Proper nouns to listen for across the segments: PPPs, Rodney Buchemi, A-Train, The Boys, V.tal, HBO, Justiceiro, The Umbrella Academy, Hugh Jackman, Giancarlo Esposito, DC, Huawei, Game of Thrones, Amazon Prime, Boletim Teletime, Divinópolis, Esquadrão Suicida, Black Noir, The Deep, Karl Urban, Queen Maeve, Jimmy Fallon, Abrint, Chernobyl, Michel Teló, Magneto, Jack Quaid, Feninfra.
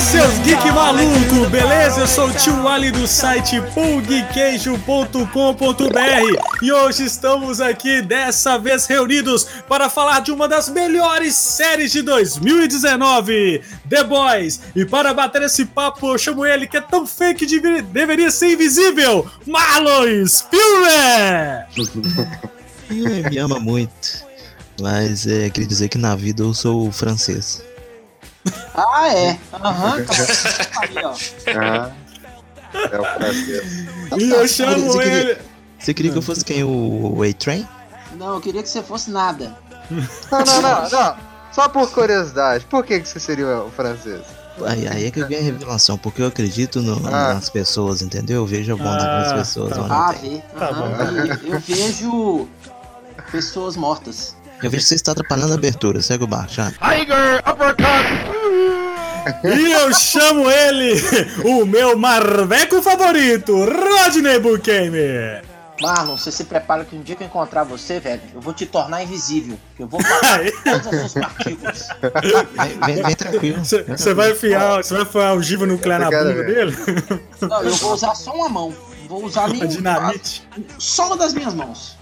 seus geek maluco, beleza? Eu sou o Tio Ali do site pulguequeijo.com.br e hoje estamos aqui, dessa vez reunidos, para falar de uma das melhores séries de 2019, The Boys. E para bater esse papo, eu chamo ele que é tão feio que deveria ser invisível, Marlon Spielberg! Me ama muito, mas queria dizer que na vida eu sou francês. Ah, é. Aham, tá. É o prazer. E eu chamo ele. Você queria que eu fosse quem? O A-Train? Não, eu queria que você fosse nada. Não. Só por curiosidade, por que você seria o francês? Aí é que vem a revelação, porque eu acredito nas pessoas, entendeu? Eu vejo a bondade nas pessoas. Eu vejo pessoas mortas. Eu vejo que você está atrapalhando a abertura, segue o barco. Tiger Uppercut! E eu chamo ele, o meu marveco favorito, Rodney Buchemi! Marlon, você se prepara que um dia que eu encontrar você, velho, eu vou te tornar invisível. Eu vou matar todas as suas partículas. Vem tranquilo. Você vai enfiar o giva nuclear na bunda dele? Não, eu vou usar só uma mão. Vou usar a dinamite. Só uma das minhas mãos.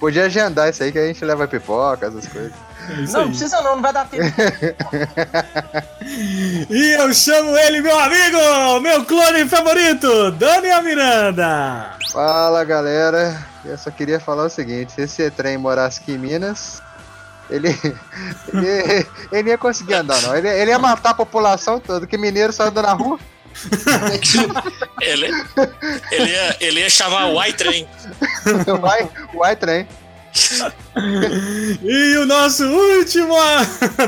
Podia agendar isso aí que a gente leva pipoca, essas coisas. Não precisa não vai dar tempo. E eu chamo ele, meu amigo, meu clone favorito, Daniel Miranda. Fala, galera. Eu só queria falar o seguinte, se esse trem morasse aqui em Minas, ele ia conseguir andar, não. Ele ia matar a população toda, que mineiro só anda na rua. ele ia chamar o A-Train. O A-Train. E o nosso último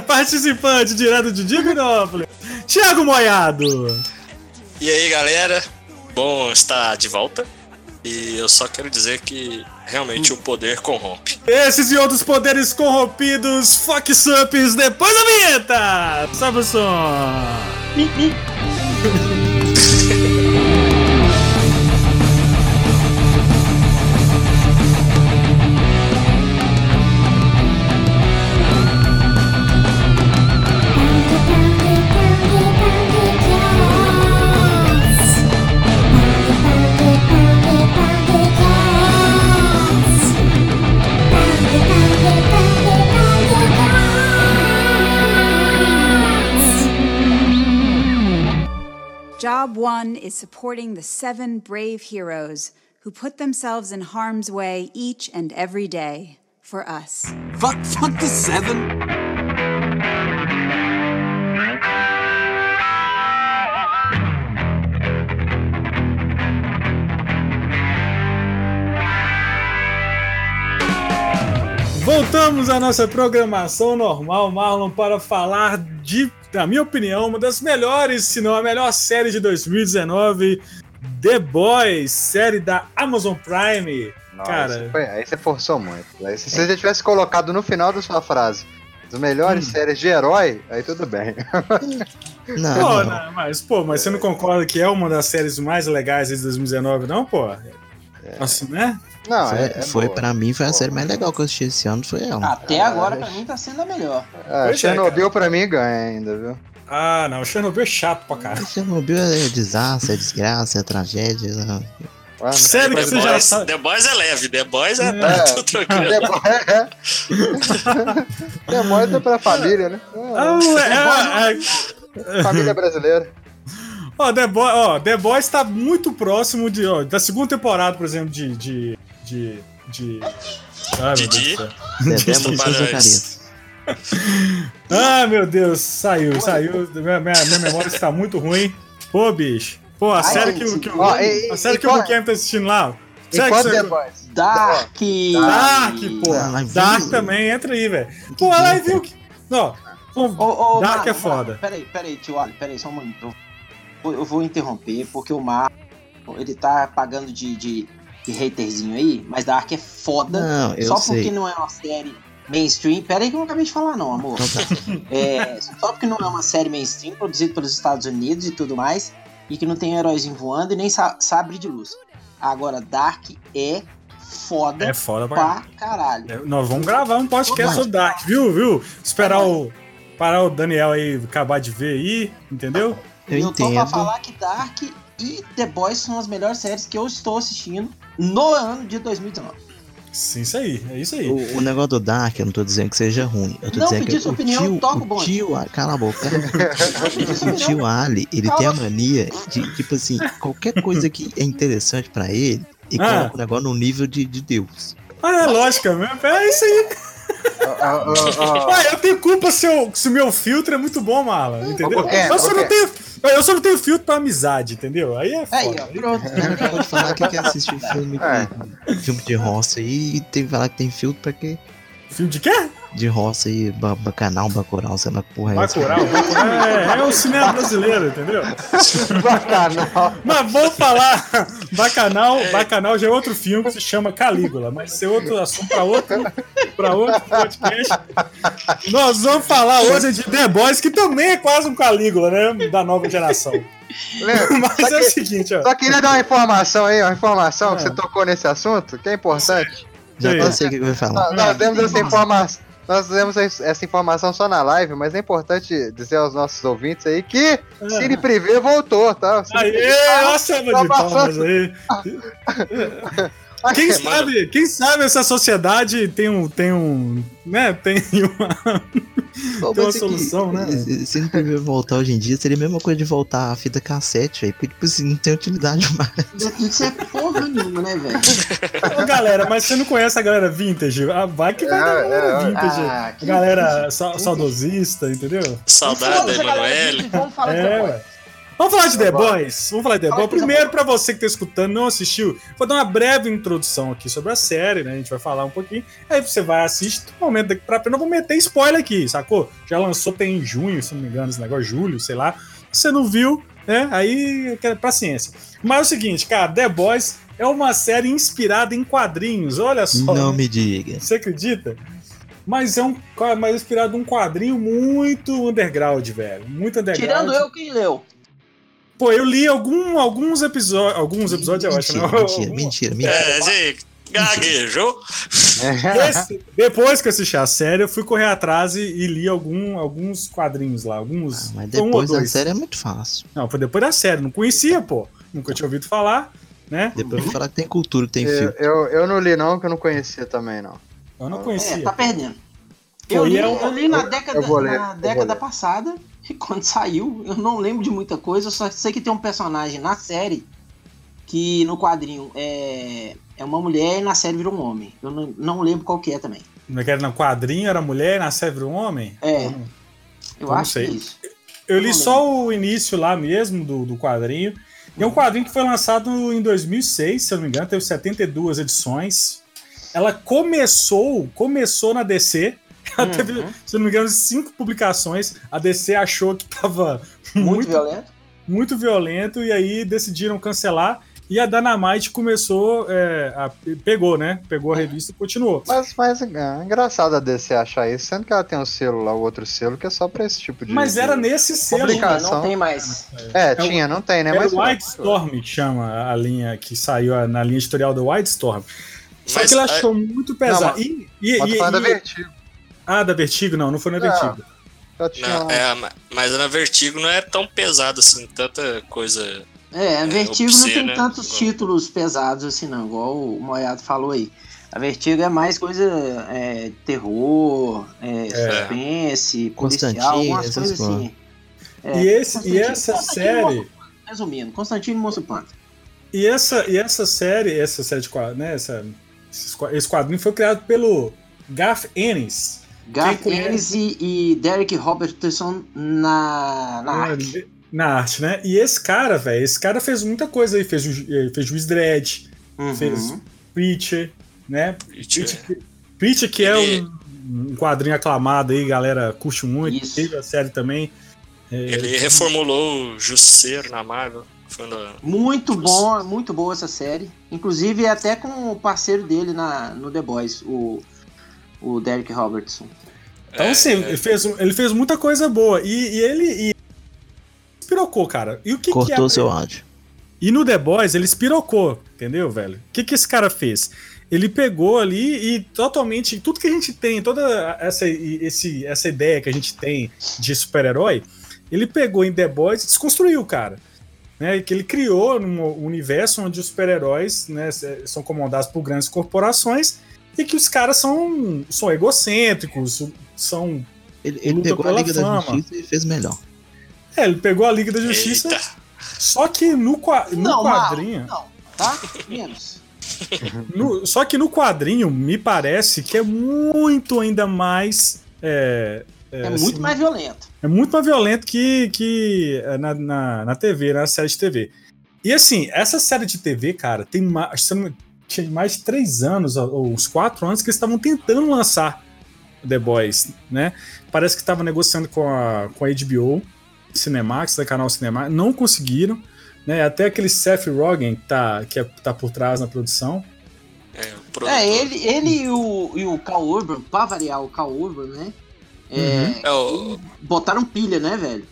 participante direto de Divinópolis, Thiago Moiado. E aí, galera, bom estar de volta. E eu só quero dizer que realmente o poder corrompe. Esses e outros poderes corrompidos, Fox Ups, depois da vinheta. Sobe o som. Job one is supporting the 7 brave heroes who put themselves in harm's way each and every day for us. Fuck the 7? Voltamos à nossa programação normal, Marlon, para falar de, na minha opinião, uma das melhores, se não a melhor série de 2019, The Boys, série da Amazon Prime. Nossa, cara, aí você forçou muito. Aí se você já tivesse colocado no final da sua frase, as melhores séries de herói, aí tudo bem. Não. Mas você não concorda que é uma das séries mais legais de 2019, não, pô? Assim, né? Não, foi pra mim, foi a série mais legal que eu assisti esse ano, foi ela. Até agora, pra mim, tá sendo a melhor. Chernobyl, pra mim, ganha ainda, viu? Ah, não, o Chernobyl é chato pra caralho. Chernobyl é desastre, é desgraça, é tragédia. Sério que você já sabe. The Boys é leve, The Boys é tudo tranquilo. The Boys é pra família, né? Família brasileira. The Boys tá muito próximo da segunda temporada, por exemplo, meu Deus, saiu. Minha memória está muito ruim. Pô, bicho. Pô, a série que o Buchemi tá assistindo lá. Dark. Dark também, entra aí, velho. Pô, ela aí viu que... Não, Dark é foda. Peraí, tio Ali, só um momento. Eu vou interromper, porque o Marlon, ele tá pagando de haterzinho aí, mas Dark é foda. Não, eu só sei. Porque não é uma série mainstream. Pera aí que eu não acabei de falar, não, amor. Só porque não é uma série mainstream, produzida pelos Estados Unidos e tudo mais, e que não tem heróizinho voando e nem sabre de luz. Agora, Dark é foda, pra caralho. Nós vamos gravar um podcast sobre Dark, viu? Esperar o parar o Daniel aí, acabar de ver aí, entendeu? Eu tô pra falar que Dark e The Boys são as melhores séries que eu estou assistindo no ano de 2019. Sim, isso aí, é isso aí. O negócio do Dark, eu não tô dizendo que seja ruim. Eu tô dizendo que sua opinião, cala a boca. O Tio Ali, ele tem a mania de, tipo assim, qualquer coisa que é interessante pra ele, ele coloca o negócio no nível de Deus. Ah, é lógica mesmo, é isso aí. Eu tenho culpa se o meu filtro é muito bom, Marla, entendeu? Eu só não tenho filtro pra amizade, entendeu? Aí é foda. Aí, pronto. O cara acabou de falar que quer assistir filme de roça aí, e tem que falar que tem filtro pra quê? Filme de quê? De roça aí, bacanal, bacurau, sei lá, porra. Bacurau é o cinema brasileiro, entendeu? Bacanal. Mas vou falar, bacanal já é outro filme que se chama Calígula, mas é outro assunto pra outro podcast. Nós vamos falar hoje de The Boys, que também é quase um Calígula, né? Da nova geração. Lembra? Mas é o seguinte, ó. Só queria dar uma informação aí, que você tocou nesse assunto, que é importante. Já não sei o que vai falar. Nós demos essa informação só na live, mas é importante dizer aos nossos ouvintes aí que Cine Privé voltou, tá? Quem sabe essa sociedade tem uma solução, né? Se não primeiro voltar hoje em dia, seria a mesma coisa de voltar a fita cassete, véio, porque, tipo assim, não tem utilidade mais. Isso é porra nenhuma, né, velho? Galera, mas você não conhece a galera vintage? Vai que vai dar galera vintage. Galera saudosista, entendeu? Saudade, Emanuele. Vamos falar depois. Vamos falar de The Boys? Primeiro, pra você que tá escutando, não assistiu, vou dar uma breve introdução aqui sobre a série, né? A gente vai falar um pouquinho. Aí você vai assistir, no momento daqui pra frente, não vou meter spoiler aqui, sacou? Já lançou, tem em junho, se não me engano, esse negócio, julho, sei lá. Você não viu, né? Aí, paciência. Mas é o seguinte, cara, The Boys é uma série inspirada em quadrinhos, olha só. Não me diga. Você acredita? Mas é inspirado em um quadrinho muito underground, velho. Muito underground. Tirando eu, quem leu? Pô, eu li alguns episódios. Alguns episódios, mentira. Gaguejou. Depois que eu assisti a série, eu fui correr atrás e li alguns quadrinhos lá. Mas depois da série é muito fácil. Não, foi depois da série. Não conhecia, pô. Nunca tinha ouvido falar, né? Depois de falar que tem cultura, que tem filme. Eu não li, não, que eu não conhecia também, não. Eu não conhecia. Tá perdendo. Eu li na década passada. E quando saiu, eu não lembro de muita coisa, eu só sei que tem um personagem na série que no quadrinho é uma mulher e na série virou um homem. Eu não lembro qual que é também. No quadrinho era mulher e na série virou um homem? É. Eu acho que é isso. Eu li só o início lá mesmo do quadrinho. E é um quadrinho que foi lançado em 2006, se eu não me engano, teve 72 edições. Ela começou na DC. Ela teve, se não me engano, 5 publicações. A DC achou que estava muito violento, e aí decidiram cancelar. E a Dynamite começou, pegou a revista e continuou. Mas é engraçado a DC achar isso, sendo que ela tem um selo lá, o outro selo, que é só pra esse tipo de... Mas era nesse selo. Publicação. Não tem mais. Não tem, né? Mas White Storm, que chama a linha que saiu na linha editorial da White Storm. Só que ela achou muito pesado. Da Vertigo? Não foi na Vertigo. Mas na Vertigo não é tão pesado assim, tanta coisa... a Vertigo não tem tantos títulos pesados assim, não, igual o Moiado falou aí. A Vertigo é mais coisa terror, suspense, policial, algumas coisas assim. E essa série... Resumindo, Constantino e Monstro Pântano. E essa série, de quadrinhos, né, esse quadrinho foi criado pelo Garth Ennis e Darick Robertson na arte, né? E esse cara fez muita coisa aí, fez Juiz Dredd, fez Preacher, né? Preacher que é um quadrinho aclamado aí, galera, curte muito, teve a série também. Ele reformulou o Justiceiro na Marvel. Muito boa essa série, inclusive até com o parceiro dele no The Boys, o Darick Robertson. Então, assim, ele fez muita coisa boa. E ele... Pirocou, cara. E o que cortou seu áudio. E no The Boys, ele espirocou, entendeu, velho? O que que esse cara fez? Ele pegou ali e totalmente... Tudo que a gente tem, toda essa ideia que a gente tem de super-herói, ele pegou em The Boys e desconstruiu, cara. Né? Que ele criou um universo onde os super-heróis, né, são comandados por grandes corporações e que os caras são egocêntricos, são... Ele pegou a Liga da Justiça e fez melhor. É, ele pegou a Liga da Justiça... Eita. Só que no quadrinho... Não, tá? Menos. Só que no quadrinho, me parece que é muito ainda mais... É muito assim, mais violento. É muito mais violento que na TV, na série de TV. E assim, essa série de TV, cara, tinha mais de 3 anos, ou uns 4 anos, que eles estavam tentando lançar The Boys, né? Parece que estavam negociando com a HBO, Cinemax, da Canal Cinemax, não conseguiram, né? Até aquele Seth Rogen que tá por trás na produção. Ele e o Karl Urban, pra variar o Karl Urban, né? Botaram pilha, né, velho?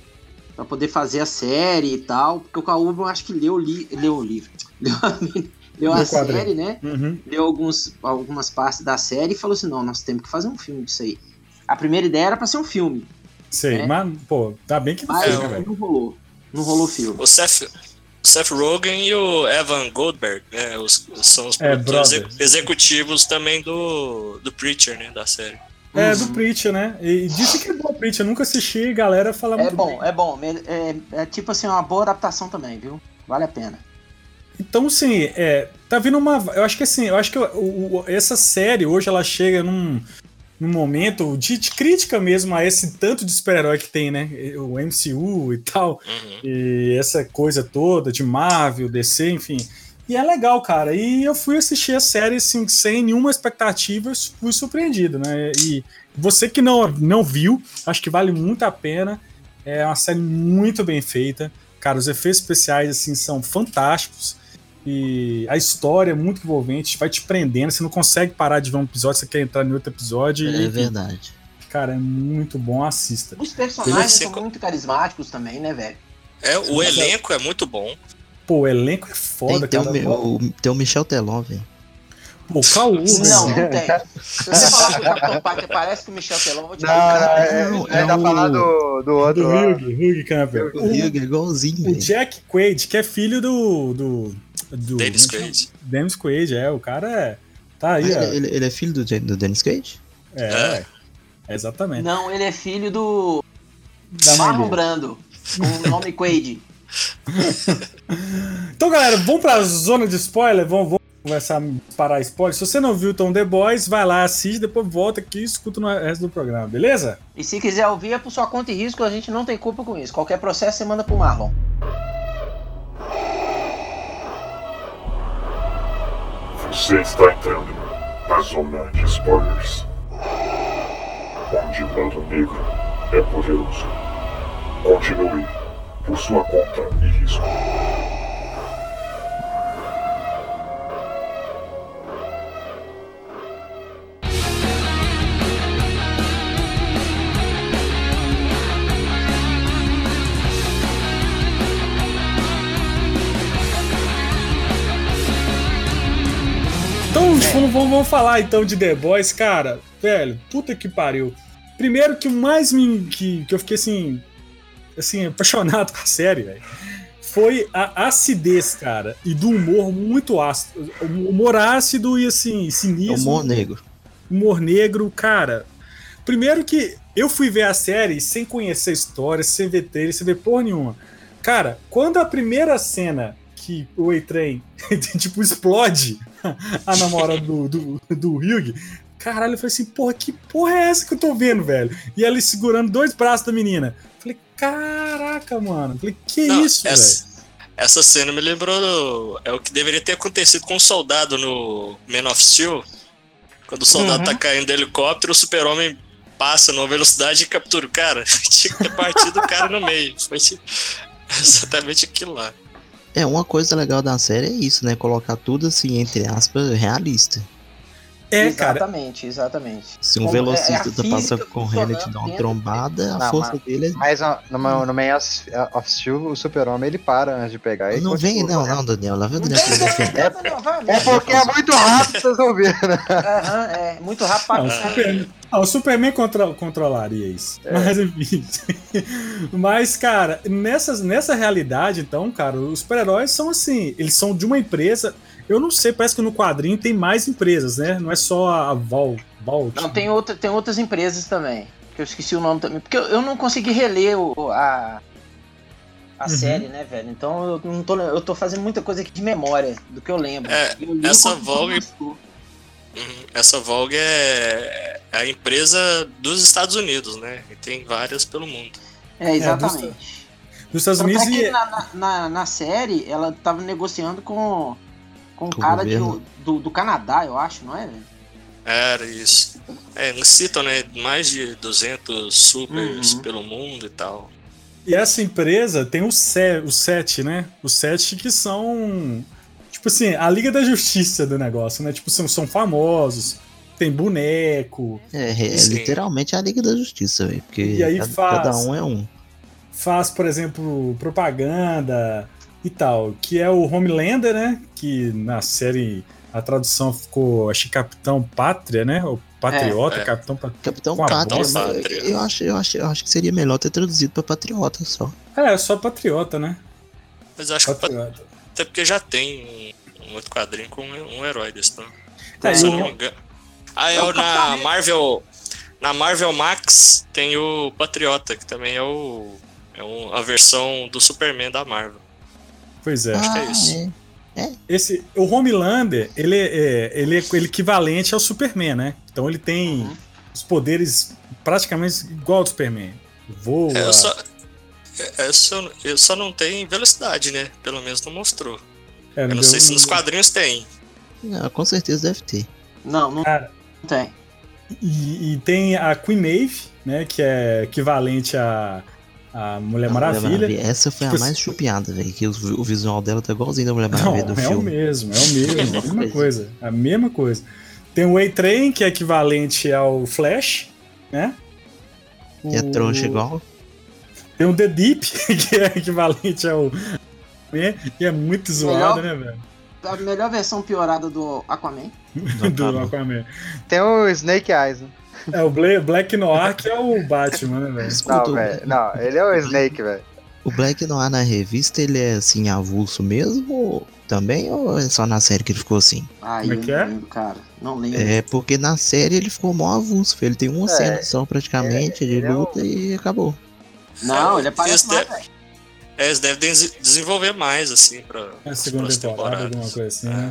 Pra poder fazer a série e tal, porque o Karl Urban acho que leu o livro. Leu a série, né? Uhum. Leu algumas partes da série e falou assim, não, nós temos que fazer um filme disso aí. A primeira ideia era pra ser um filme. Sei, é. Mas, pô, tá bem que não fez, né, velho? Não rolou filme. O Seth Rogen e o Evan Goldberg, né? São os executivos também do Preacher, né? Da série. É, do Preacher, né? E disse que é bom o Preacher, eu nunca assisti e a galera fala muito bom. É bom. É tipo assim, uma boa adaptação também, viu? Vale a pena. Então, assim, tá vindo uma... Eu acho que assim, essa série hoje ela chega num momento de crítica mesmo a esse tanto de super-herói que tem, né? O MCU e tal, e essa coisa toda de Marvel, DC, enfim. E é legal, cara. E eu fui assistir a série, assim, sem nenhuma expectativa, fui surpreendido, né? E você que não viu, acho que vale muito a pena. É uma série muito bem feita. Cara, os efeitos especiais, assim, são fantásticos. E a história é muito envolvente, vai te prendendo, você não consegue parar de ver um episódio, você quer entrar em outro episódio. É verdade. Cara, é muito bom, assista. Os personagens são muito carismáticos também, né, velho? O elenco é muito bom. Pô, o elenco é foda, cara. Tem o Michel Teló, velho. Pô, Caú, não tem. Se você falar que o Capitão Parker parece que o Michel Teló, eu vou te dar um cara. Ainda falar do outro. Do Hugh Jackman. O Hugh é igualzinho, velho. O Jack Quaid, que é filho do Dennis Quaid. Dennis Quaid, o cara tá aí. Ele é filho do Dennis Quaid? É, exatamente. Não, ele é filho do Marlon Brando, com o nome Quaid. Então, galera, vamos pra zona de spoiler, vamos conversar, parar spoiler. Se você não viu, então, The Boys, vai lá, assiste, depois volta aqui e escuta o resto do programa, beleza? E se quiser ouvir, é por sua conta e risco, a gente não tem culpa com isso. Qualquer processo, você manda pro Marlon. Você está entrando na zona de spoilers, onde o bando negro é poderoso. Continue por sua conta e risco. Vamos falar então de The Boys, cara, velho, puta que pariu. Primeiro que o mais que eu fiquei assim, apaixonado com a série, velho, foi a acidez, cara, e do humor muito ácido, humor ácido e assim, sinistro. Humor negro, cara. Primeiro que eu fui ver a série sem conhecer a história, sem ver trailer, sem ver porra nenhuma. Cara, quando a primeira cena que o A-Train, tipo, explode a namorada do Hugh, caralho, eu falei assim, porra, que porra é essa que eu tô vendo, velho? E ela segurando 2 braços da menina. Falei, caraca, mano. Falei, que isso, velho? Essa cena me lembrou o que deveria ter acontecido com o soldado no Man of Steel. Quando o soldado tá caindo do helicóptero, o super-homem passa numa velocidade e captura o cara. Tinha que ter partido o cara no meio. Foi exatamente aquilo lá. Uma coisa legal da série é isso, né? Colocar tudo, assim, entre aspas, realista. É, exatamente, cara. Exatamente. Se um velocista passa correndo e te dá uma trombada, a força dele é... Mas no Man of Steel, o super-homem, ele para antes de pegar. Não, não vem, não, Daniel. Lá vem o Daniel. É porque é muito rápido, vocês vão ver, né? Aham, é muito rápido. Ah, o Superman controlaria isso. É. Mas, enfim. Mas, cara, nessa realidade, então, cara, os super-heróis são assim, eles são de uma empresa. Eu não sei, parece que no quadrinho tem mais empresas, né? Não é só a Vought. Não, tem outras empresas também, que eu esqueci o nome também. Porque eu não consegui reler a série, né, velho? Então eu tô fazendo muita coisa aqui de memória do que eu lembro. É, eu essa Vogue é a empresa dos Estados Unidos, né? E tem várias pelo mundo. É, exatamente. Dos Estados Unidos e... Na série, ela tava negociando com um cara do Canadá, eu acho, não é? Era isso. É, eles citam, né, mais de 200 supers pelo mundo e tal. E essa empresa tem os sete, né? Os sete que são... Tipo assim, a Liga da Justiça do negócio, né? Tipo, são famosos, tem boneco... É literalmente a Liga da Justiça, velho. Porque e aí cada um é um. Faz, por exemplo, propaganda... e tal, que é o Homelander, né, que na série a tradução ficou, acho que Capitão Pátria, né, ou Patriota, Capitão Pátria, eu acho que seria melhor ter traduzido pra Patriota só. É, só Patriota, né. Mas eu acho Patriota. Que até porque já tem um outro quadrinho com um herói desse, né. Na Marvel, Max tem o Patriota, que também é a versão do Superman da Marvel. Pois é. Acho que é isso. O Homelander, ele é equivalente ao Superman, né? Então ele tem os poderes praticamente igual ao Superman. Voa... Eu só não tenho velocidade, né? Pelo menos não mostrou. Eu não sei se nos quadrinhos tem. Não, com certeza deve ter. Não tem. E tem a Queen Maeve, né? Que é equivalente a Mulher Maravilha. Essa foi a mais chupiada, velho. Que o visual dela tá igualzinho da Mulher Maravilha do filme. É o mesmo. A mesma coisa. Tem o A-Train, que é equivalente ao Flash, né? Que é trouxa igual. Tem o The Deep, que é equivalente ao... E é muito zoado, né, velho? A melhor versão piorada do Aquaman. Do Aquaman. Tem o Snake Eyes, né? É o Black Noir, que é o Batman, né, velho? Não, ele é o Snake, velho. O Black Noir na revista, ele é assim, avulso mesmo também? Ou é só na série que ele ficou assim? Não lembro, cara. Não lembro. É, porque na série ele ficou mó avulso, velho. Ele tem uma cena só praticamente de luta e acabou. Não, ele aparece mais, velho. Eles devem desenvolver mais, assim, pra... É a segunda temporada, alguma coisa assim, né?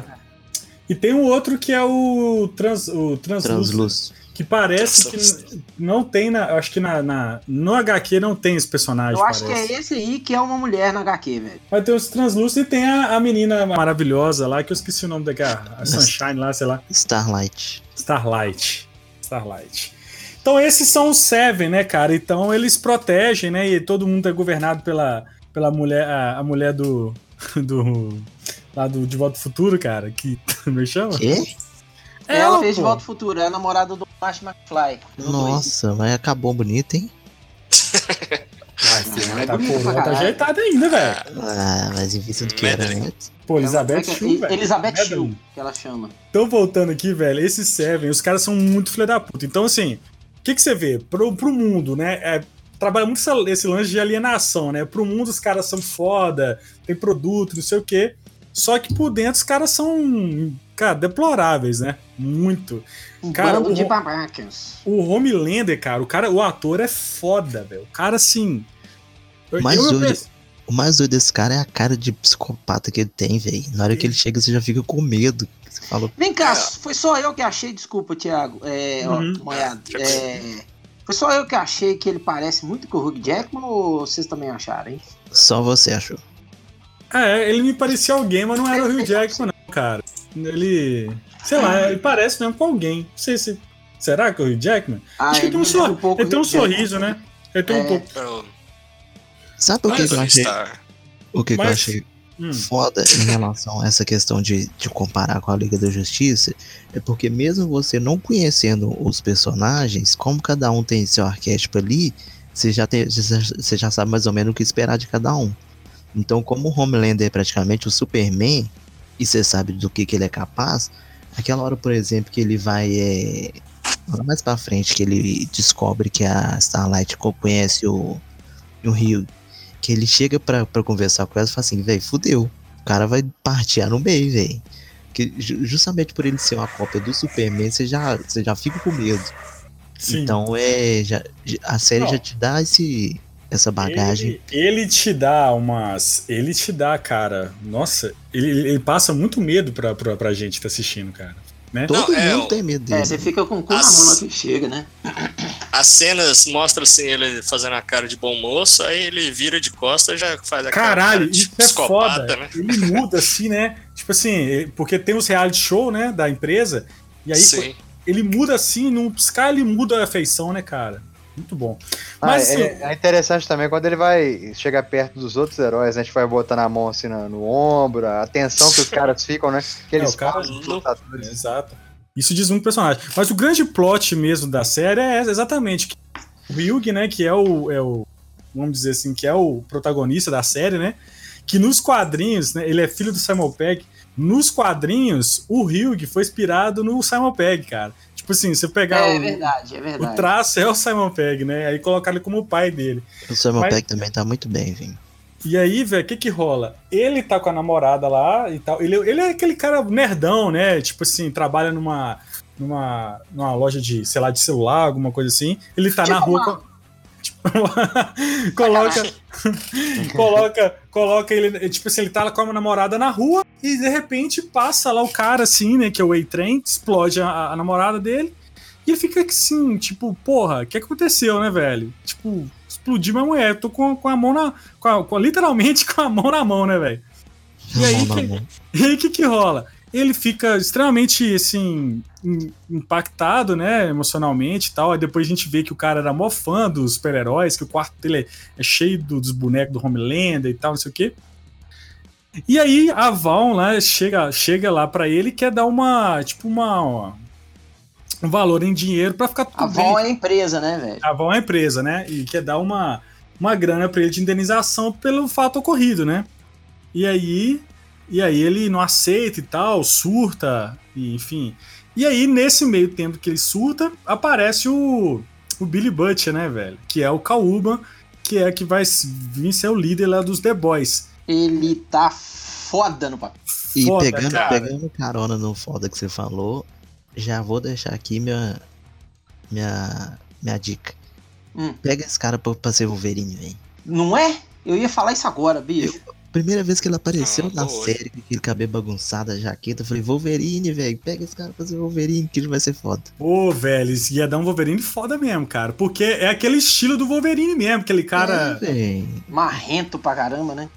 E tem um outro que é o Translúcido. Que parece que não tem, acho que no HQ não tem esse personagem. Eu acho que é esse aí que é uma mulher no HQ, velho. Mas tem os translúcidos e tem a menina maravilhosa lá, que eu esqueci o nome daquela, a Sunshine lá, sei lá. Starlight. Então esses são os Seven, né, cara? Então eles protegem, né? E todo mundo é governado pela mulher, a mulher do lá do De Volta ao Futuro, cara, que me chama? Quê? Ela fez De Volta ao Futuro, é a namorada do Marty McFly. Nossa, mas acabou bonito, hein? Ela tá ajeitada ainda, velho. Ah, mais difícil do que era antes. Pô, Elizabeth Shulk, que ela chama. Então, voltando aqui, velho, esses Seven, os caras são muito filha da puta. Então, assim, o que você vê? Pro mundo, né? Trabalha muito esse lance de alienação, né? Pro mundo os caras são foda, tem produto, não sei o quê. Só que por dentro os caras são... Cara, deploráveis, né? Muito. Cara, o Homelander, cara, o ator é foda, velho. O cara, assim... O mais doido desse cara é a cara de psicopata que ele tem, velho. Na hora que ele chega, você já fica com medo. Você fala... Vem cá, foi só eu que achei... Desculpa, Thiago. Foi só eu que achei que ele parece muito com o Hugh Jackman ou vocês também acharam, hein? Só você achou. Ele me parecia alguém, mas não era o Hugh Jackman, não, cara. Ele... Sei lá, ele parece mesmo com alguém. Não sei se... Será que é o Hugh Jackman? Acho que ele tem um sorriso, né? Ele tem um pouco... Sabe o que eu achei? O que eu achei foda em relação a essa questão de comparar com a Liga da Justiça, é porque mesmo você não conhecendo os personagens, como cada um tem seu arquétipo ali, você já sabe mais ou menos o que esperar de cada um. Então, como o Homelander é praticamente o Superman, e você sabe do que ele é capaz, aquela hora, por exemplo, que ele vai... mais pra frente, que ele descobre que a Starlight conhece o Hugh, que ele chega pra conversar com ela e fala assim, velho, fudeu, o cara vai partir no meio, velho. Justamente por ele ser uma cópia do Superman, você já fica com medo. Sim. Então, a série já te dá essa bagagem. Ele te dá umas... Ele te dá, cara... Nossa, ele passa muito medo pra gente que tá assistindo, cara. Né? Todo mundo tem medo dele. Você fica com o cu na mão lá que chega, né? As cenas mostram assim, ele fazendo a cara de bom moço, aí ele vira de costas e já faz a cara de psicopata, foda. Né? Ele muda assim, né? Tipo assim, porque tem os reality show, né, da empresa, e aí ele muda assim, num piscar ele muda a feição, né, cara? Muito bom. Mas, é interessante também quando ele vai chegar perto dos outros heróis, né? A gente vai botando a mão assim no ombro, a tensão que os caras ficam, né? Que eles Exato. Isso diz muito do personagem. Mas o grande plot mesmo da série é exatamente que o Hugh, né? Que é o vamos dizer assim, que é o protagonista da série, né? Que nos quadrinhos, né? Ele é filho do Simon Pegg. Nos quadrinhos, o Hugh foi inspirado no Simon Pegg, cara. Tipo assim, você pegar verdade. O traço é o Simon Pegg, né? Aí colocar ele como o pai dele. O Simon Pegg também tá muito bem, Vim. E aí, velho, o que rola? Ele tá com a namorada lá e tal. Ele é aquele cara nerdão, né? Tipo assim, trabalha numa loja de, sei lá, de celular, alguma coisa assim. Ele tá na rua... coloca ele, tipo assim, ele tá com a namorada na rua e de repente passa lá o cara assim, né, que é o A-Train, explode a namorada dele e ele fica assim, tipo, porra, o que aconteceu, né, velho? Tipo, explodiu minha mulher, tô com a mão na, literalmente com a mão na mão, né, velho? E aí o que rola? Ele fica extremamente, assim, impactado, né, emocionalmente e tal. Aí depois a gente vê que o cara era mó fã dos super-heróis, que o quarto dele é cheio dos bonecos do Homelander e tal, não sei o quê. E aí a Vaughn lá chega lá pra ele e quer dar uma, tipo, um valor em dinheiro pra ficar tudo bem. A Vaughn é empresa, né, velho? A Vaughn é empresa, né, e quer dar uma grana pra ele de indenização pelo fato ocorrido, né. E aí ele não aceita e tal, surta, e, enfim. E aí, nesse meio tempo que ele surta, aparece o Billy Butcher, né, velho? Que é o Karl Urban, que vai vir ser o líder lá dos The Boys. Ele tá foda no papel. E foda, pegando carona no foda que você falou, já vou deixar aqui minha dica. Pega esse cara pra ser Wolverine, velho. Não é? Eu ia falar isso agora, bicho. Primeira vez que ele apareceu na série, com aquele cabelo bagunçado, a jaqueta, eu falei, Wolverine, velho, pega esse cara pra fazer Wolverine, que ele vai ser foda. Pô, velho, isso ia dar um Wolverine foda mesmo, cara, porque é aquele estilo do Wolverine mesmo, aquele cara... marrento pra caramba, né?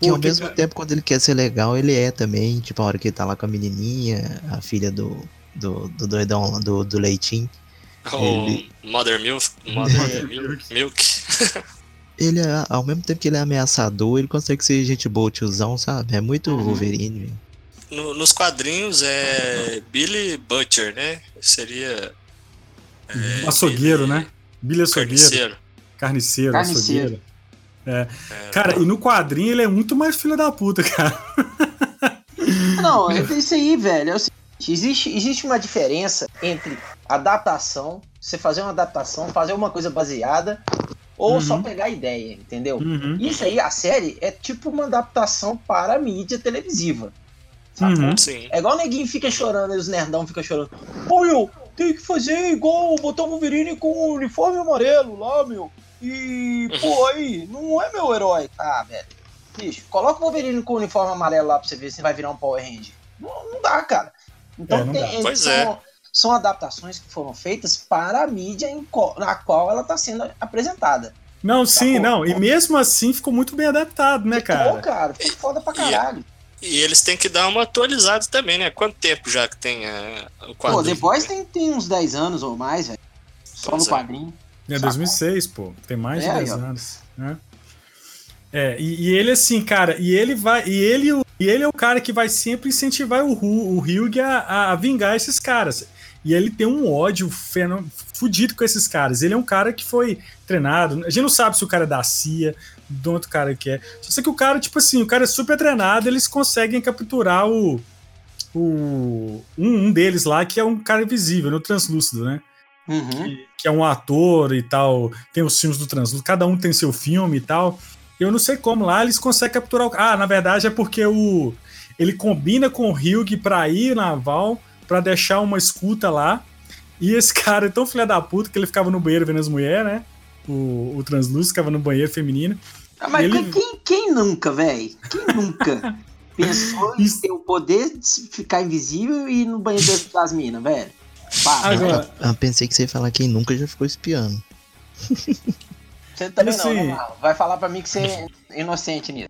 Que ao mesmo tempo, quando ele quer ser legal, ele é também, tipo, a hora que ele tá lá com a menininha, a filha do doidão, do Leitinho. Mother Milk. Ele, ao mesmo tempo que ele é ameaçador, ele consegue ser gente boa, tiozão, sabe? É muito Wolverine. Nos quadrinhos é Billy Butcher, né? Seria... açougueiro, né? Billy açougueiro. Carniceiro. Açougueiro. Cara, e no quadrinho ele é muito mais filho da puta, cara. Não, é isso aí, velho. É o seguinte, existe uma diferença entre adaptação, você fazer uma adaptação, fazer uma coisa baseada... ou só pegar a ideia, entendeu? Isso aí, a série é tipo uma adaptação para a mídia televisiva. É igual o neguinho fica chorando, e os nerdão ficam chorando. Pô, meu, tem que fazer igual botar o Wolverine com o uniforme amarelo lá, meu. E, pô, aí, não é meu herói. Ah, velho, bicho, coloca o Wolverine com o uniforme amarelo lá pra você ver se vai virar um Power Ranger. Não dá, cara. Então, são adaptações que foram feitas para a mídia na qual ela está sendo apresentada. Não, sim, não. E mesmo assim ficou muito bem adaptado, né, cara? Ficou, cara. Ficou foda pra caralho. E eles têm que dar uma atualizada também, né? Quanto tempo já que tem o quadrinho? Pô, depois tem uns 10 anos ou mais, velho. Só no quadrinho. É 2006, pô. Tem mais de 10 anos, né? É, e ele assim, cara, ele é o cara que vai sempre incentivar o Hugh a vingar esses caras. E ele tem um ódio fudido com esses caras. Ele é um cara que foi treinado. A gente não sabe se o cara é da CIA, de outro cara que é. Só sei que o cara, tipo assim, o cara é super treinado, eles conseguem capturar um deles lá, que é um cara invisível, no Translúcido, né? Uhum. Que é um ator e tal. Tem os filmes do Translúcido, cada um tem seu filme e tal. Eu não sei como lá eles conseguem capturar o... Ah, na verdade é porque ele combina com o Hugh pra ir na Val, pra deixar uma escuta lá. E esse cara é tão filha da puta que ele ficava no banheiro vendo as mulheres, né? O Translúcido ficava no banheiro feminino. Ah, mas ele... quem nunca, velho? Quem nunca pensou em ter o poder de ficar invisível e ir no banheiro das minas, velho? Eu pensei que você ia falar quem nunca já ficou espiando. Você também assim, não vai falar pra mim que você é inocente nisso.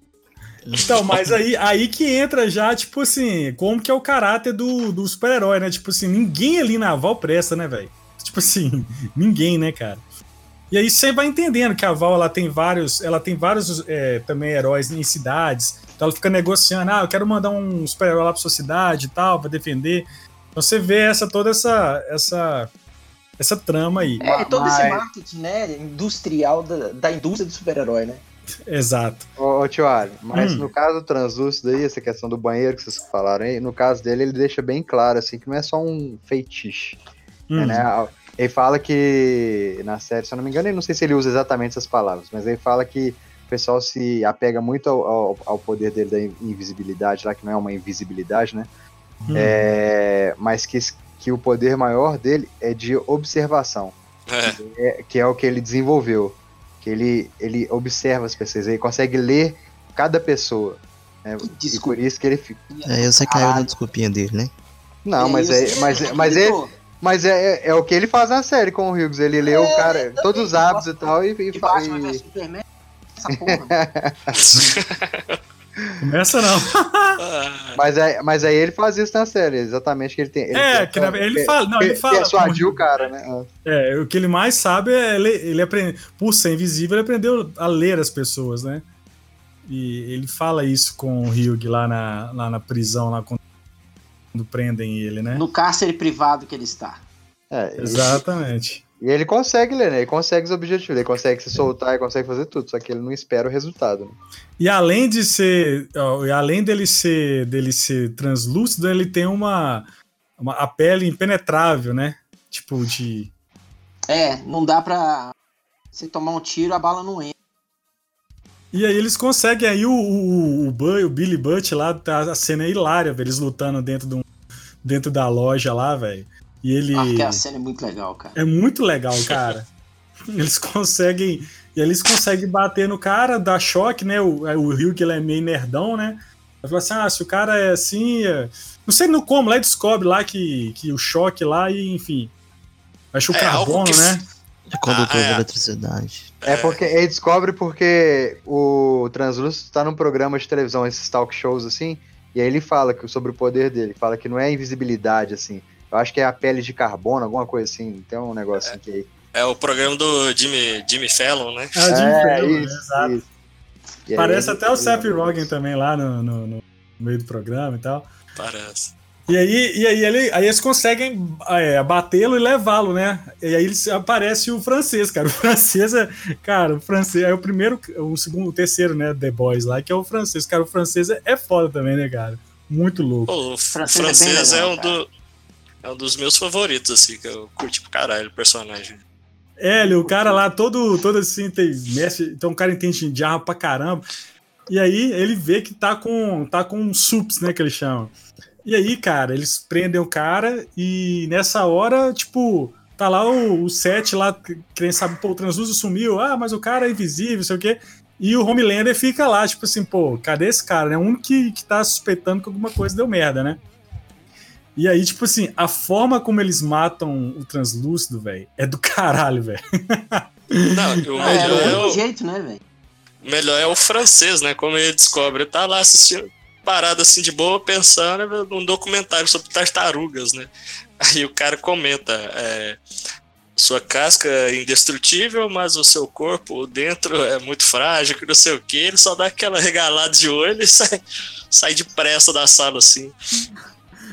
Então, mas aí que entra já, tipo assim, como que é o caráter do super-herói, né? Tipo assim, ninguém ali na Val presta, né, velho? Tipo assim, ninguém, né, cara? E aí você vai entendendo que a Val, ela tem vários também heróis em cidades, então ela fica negociando, eu quero mandar um super-herói lá pra sua cidade e tal, pra defender. Então você vê toda essa trama aí. É todo esse marketing, né, industrial da indústria do super-herói, né? Exato. Ô Tio Ali, mas no caso do Translúcido aí, essa questão do banheiro que vocês falaram aí, no caso dele, ele deixa bem claro, assim, que não é só um feitiço, né? Ele fala que, na série, se eu não me engano, eu não sei se ele usa exatamente essas palavras, mas ele fala que o pessoal se apega muito ao poder dele da invisibilidade lá, que não é uma invisibilidade, né? Mas que o poder maior dele é de observação, que é o que ele desenvolveu, que ele observa as pessoas, ele consegue ler cada pessoa, né? E por isso que ele fica... Você caiu na desculpinha dele, né? Não, mas é o que ele faz na série com o Hughes, ele lê o cara, todos os hábitos e tal, e faz... Essa porra... Começa não. mas aí ele faz isso na série, exatamente, que ele tem. Ele fala. Persuadiu o cara, né? O que ele mais sabe é ele aprende. Por ser invisível, ele aprendeu a ler as pessoas, né? E ele fala isso com o Hugh lá na prisão, lá quando prendem ele, né? No cárcere privado que ele está. Exatamente. E ele consegue ler, né? Ele consegue os objetivos, ele consegue se soltar, ele consegue fazer tudo, só que ele não espera o resultado, né? E além dele ser translúcido, ele tem a pele impenetrável, né? Tipo de... não dá pra você tomar um tiro, a bala não entra. E aí eles conseguem, aí o Billy Butch lá, a cena é hilária, velho, eles lutando dentro da loja lá, velho. E ele... a cena é muito legal, cara. É muito legal, cara. Eles conseguem bater no cara, dar choque, né? O Hugh, que ele é meio nerdão, né? Ele fala assim, se o cara é assim... Não sei no como, lá descobre lá que o choque lá e, enfim... Acho o carbono, né? É condutor de eletricidade. Porque ele descobre porque o Translúcido tá num programa de televisão, esses talk shows, assim, e aí ele fala sobre o poder dele, fala que não é invisibilidade, assim... Eu acho que é a pele de carbono, alguma coisa assim. Tem um negócio aqui aí. É o programa do Jimmy Fallon, né? É o Jimmy Fallon, isso, exato. Isso. Parece até o Seth Rogen também lá no meio do programa e tal. Parece. E aí eles conseguem abatê-lo e levá-lo, né? E aí aparece o francês, cara. O francês é o primeiro, o segundo, o terceiro, né? The Boys lá, que é o francês. Cara, o francês é foda também, né, cara? Muito louco. O francês é um do... É um dos meus favoritos, assim, que eu curti pro caralho o personagem. O cara lá, todo assim, tem mestre, então o cara entende de arma pra caramba. E aí ele vê que tá com um sups, né, que eles chamam. E aí, cara, eles prendem o cara e nessa hora, tipo, tá lá o Seth lá, querendo saber, o Translúcido sumiu, mas o cara é invisível, sei o quê. E o Homelander fica lá, tipo assim, cadê esse cara, né? O único que tá suspeitando que alguma coisa deu merda, né? E aí, tipo assim, a forma como eles matam o Translúcido, velho, é do caralho, velho. Não, o melhor é o jeito, né, velho? O melhor é o francês, né? Como ele descobre, ele tá lá assistindo, parado assim de boa, pensando num documentário sobre tartarugas, né? Aí o cara comenta, sua casca é indestrutível, mas o seu corpo dentro é muito frágil, que não sei o que, ele só dá aquela regalada de olho e sai depressa da sala, assim.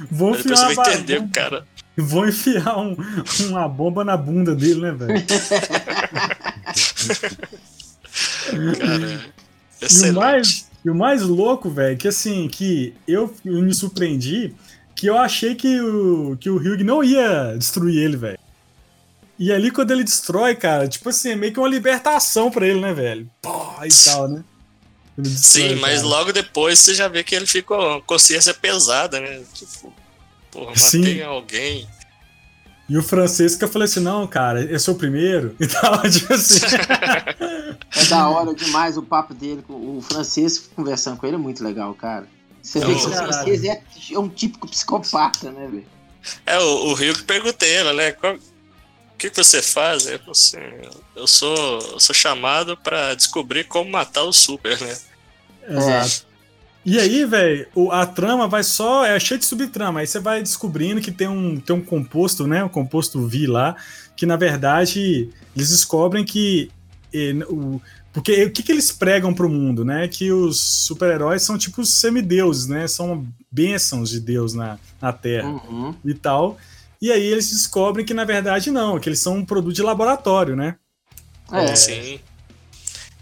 Vou depois você vai entender, bomba. Cara. Vou enfiar uma bomba na bunda dele, né, velho? Cara, excelente. E o mais louco, velho, que assim, que eu me surpreendi, que eu achei que o Hugh não ia destruir ele, velho. E ali quando ele destrói, cara, tipo assim, é meio que uma libertação pra ele, né, velho? Pô, e tal, né? Destrói, sim, mas cara, logo depois você já vê que ele fica com a consciência pesada, né? Tipo, porra, matei alguém. E o Francisco, eu falei assim, não, cara, eu sou o primeiro. E tal, tipo assim. É da hora demais o papo dele. O Francisco conversando com ele é muito legal, cara. Você vê que o Francisco é um típico psicopata, né, velho? É, o Rio que perguntei ela, né? O que você faz? Eu sou chamado pra descobrir como matar o Super, né? Exato. E aí, velho, a trama vai só... É cheia de subtrama. Aí você vai descobrindo que tem um composto, né? Um composto V lá. Que, na verdade, eles descobrem que... Porque o que eles pregam pro mundo, né? Que os super-heróis são tipo semideuses, né? São bênçãos de Deus na Terra, uhum, e tal. E aí eles descobrem que, na verdade, não. Que eles são um produto de laboratório, né? É, sim.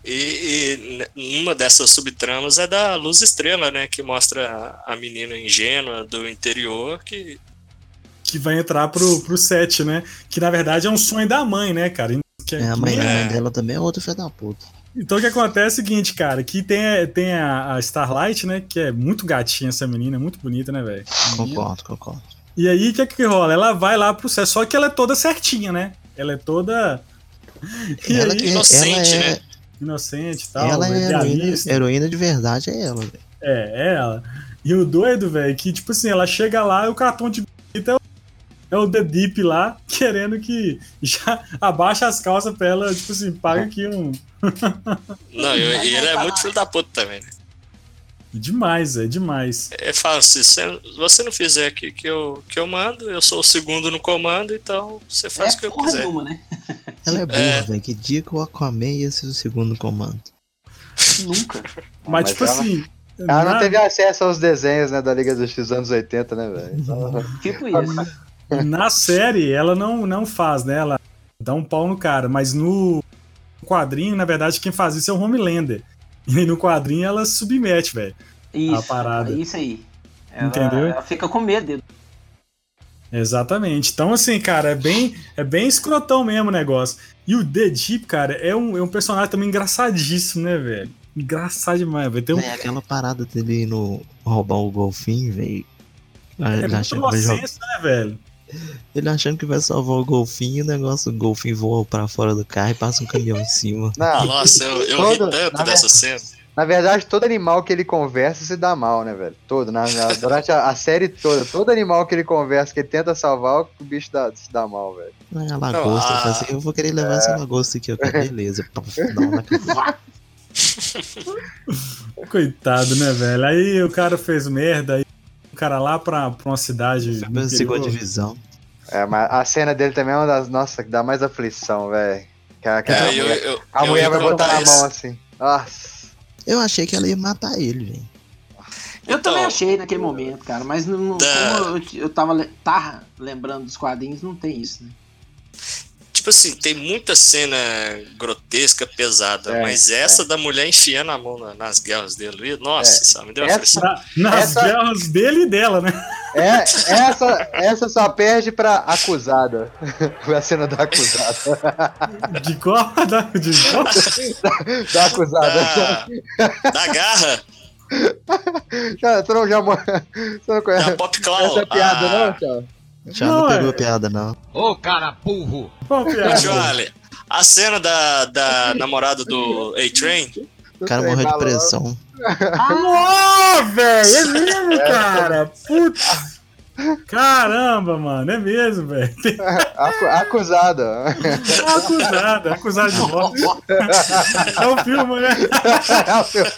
E uma dessas subtramas é da Luz Estrela, né? Que mostra a menina ingênua do interior que vai entrar pro set, né? Que na verdade é um sonho da mãe, né, cara? A mãe dela também é outra filha da puta. Então o que acontece é o seguinte, cara, que tem a Starlight, né? Que é muito gatinha essa menina, é muito bonita, né, velho? Concordo. E aí o que é que rola? Ela vai lá pro set, só que ela é toda certinha, né? Ela é toda... E ela aí... que inocente, né? Inocente e tal. Ela é heroína de verdade, é ela, velho. É ela. E o doido, velho, que tipo assim, ela chega lá e o cartão de visita é o The Deep lá, querendo que já abaixa as calças pra ela, tipo assim, paga aqui um... Não, e ele é muito filho da puta também, né? Demais, é demais. É fácil, se você não fizer aqui que eu mando, eu sou o segundo no comando, então você faz o que eu quiser. Nenhuma, né? Ela é burra, velho, que dia que eu acomei esse segundo comando. Nunca. Mas tipo ela, assim... Ela não teve acesso aos desenhos, né, da Liga dos anos 80, né, velho? Então, tipo isso. Na série, ela não faz, né? Ela dá um pau no cara, mas no quadrinho, na verdade, quem faz isso é o Homelander. E no quadrinho ela submete, velho. Isso, a parada. Isso aí. Entendeu? Ela fica com medo. Exatamente. Então, assim, cara, é bem escrotão mesmo o negócio. E o The Deep, cara, é um personagem também engraçadíssimo, né, velho? Engraçado demais, velho. Aquela parada dele no roubar o golfinho, velho. É muito inocência, né, velho? Ele achando que vai salvar o golfinho, o golfinho voa pra fora do carro e passa um caminhão em cima. Não, nossa, eu ri tanto dessa cena. Na verdade, todo animal que ele conversa se dá mal, né, velho? Todo, durante a série toda, todo animal que ele conversa, que ele tenta salvar, o bicho se dá mal, velho. É a lagosta, eu falei assim, eu vou querer levar essa lagosta aqui, ok? Beleza. Coitado, né, velho? Aí o cara fez merda, aí o cara lá pra uma cidade... Segunda divisão. É, mas a cena dele também é uma das... Nossa, que dá mais aflição, velho. A mulher vai botar na mão assim. Nossa. Eu achei que ela ia matar ele, velho. Eu também achei naquele momento, cara. Mas não, como eu tava lembrando dos quadrinhos, não tem isso, né? Tipo assim, tem muita cena grotesca, pesada, mas essa da mulher enfiando a mão nas guerras dele, nossa, sabe, me deu uma aflição. Nas guerras dele e dela, né? Essa só perde pra acusada. Foi a cena da acusada. De qual? Da acusada. Da garra? Você não conhece da Pop Clown. Essa piada, não, tchau? Já não pegou a piada, não. Ô, cara burro! Ô, Tio Ali, a cena da namorada do A-Train... O cara morreu de pressão. Ah, velho! É mesmo, cara! Putz! Caramba, mano! É mesmo, velho! Acusada! Acusada de morte! É um filme, né? É um filme!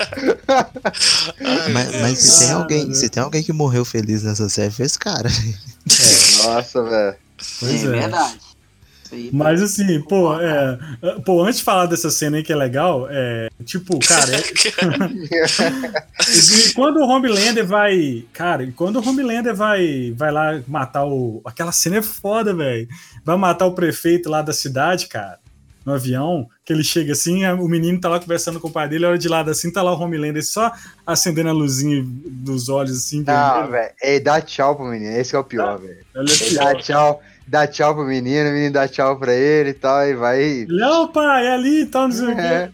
Mas se tem alguém que morreu feliz nessa série, foi esse cara, velho. Nossa, velho. É verdade. Sim, mas assim, pô, é, pô, antes de falar dessa cena aí que é legal, é, tipo, cara, e quando o Homelander vai, cara, quando o Homelander vai lá matar o, aquela cena é foda, velho, vai matar o prefeito lá da cidade, cara, no avião, que ele chega assim, o menino tá lá conversando com o pai dele, olha de lado assim, tá lá o Homelander só acendendo a luzinha dos olhos assim. Não, velho, ele dá tchau pro menino, esse é o pior, velho. Ele dá tchau. Dá tchau pro menino, o menino dá tchau pra ele e tal, e vai... Não, pai, é ali e tal, não sei o quê.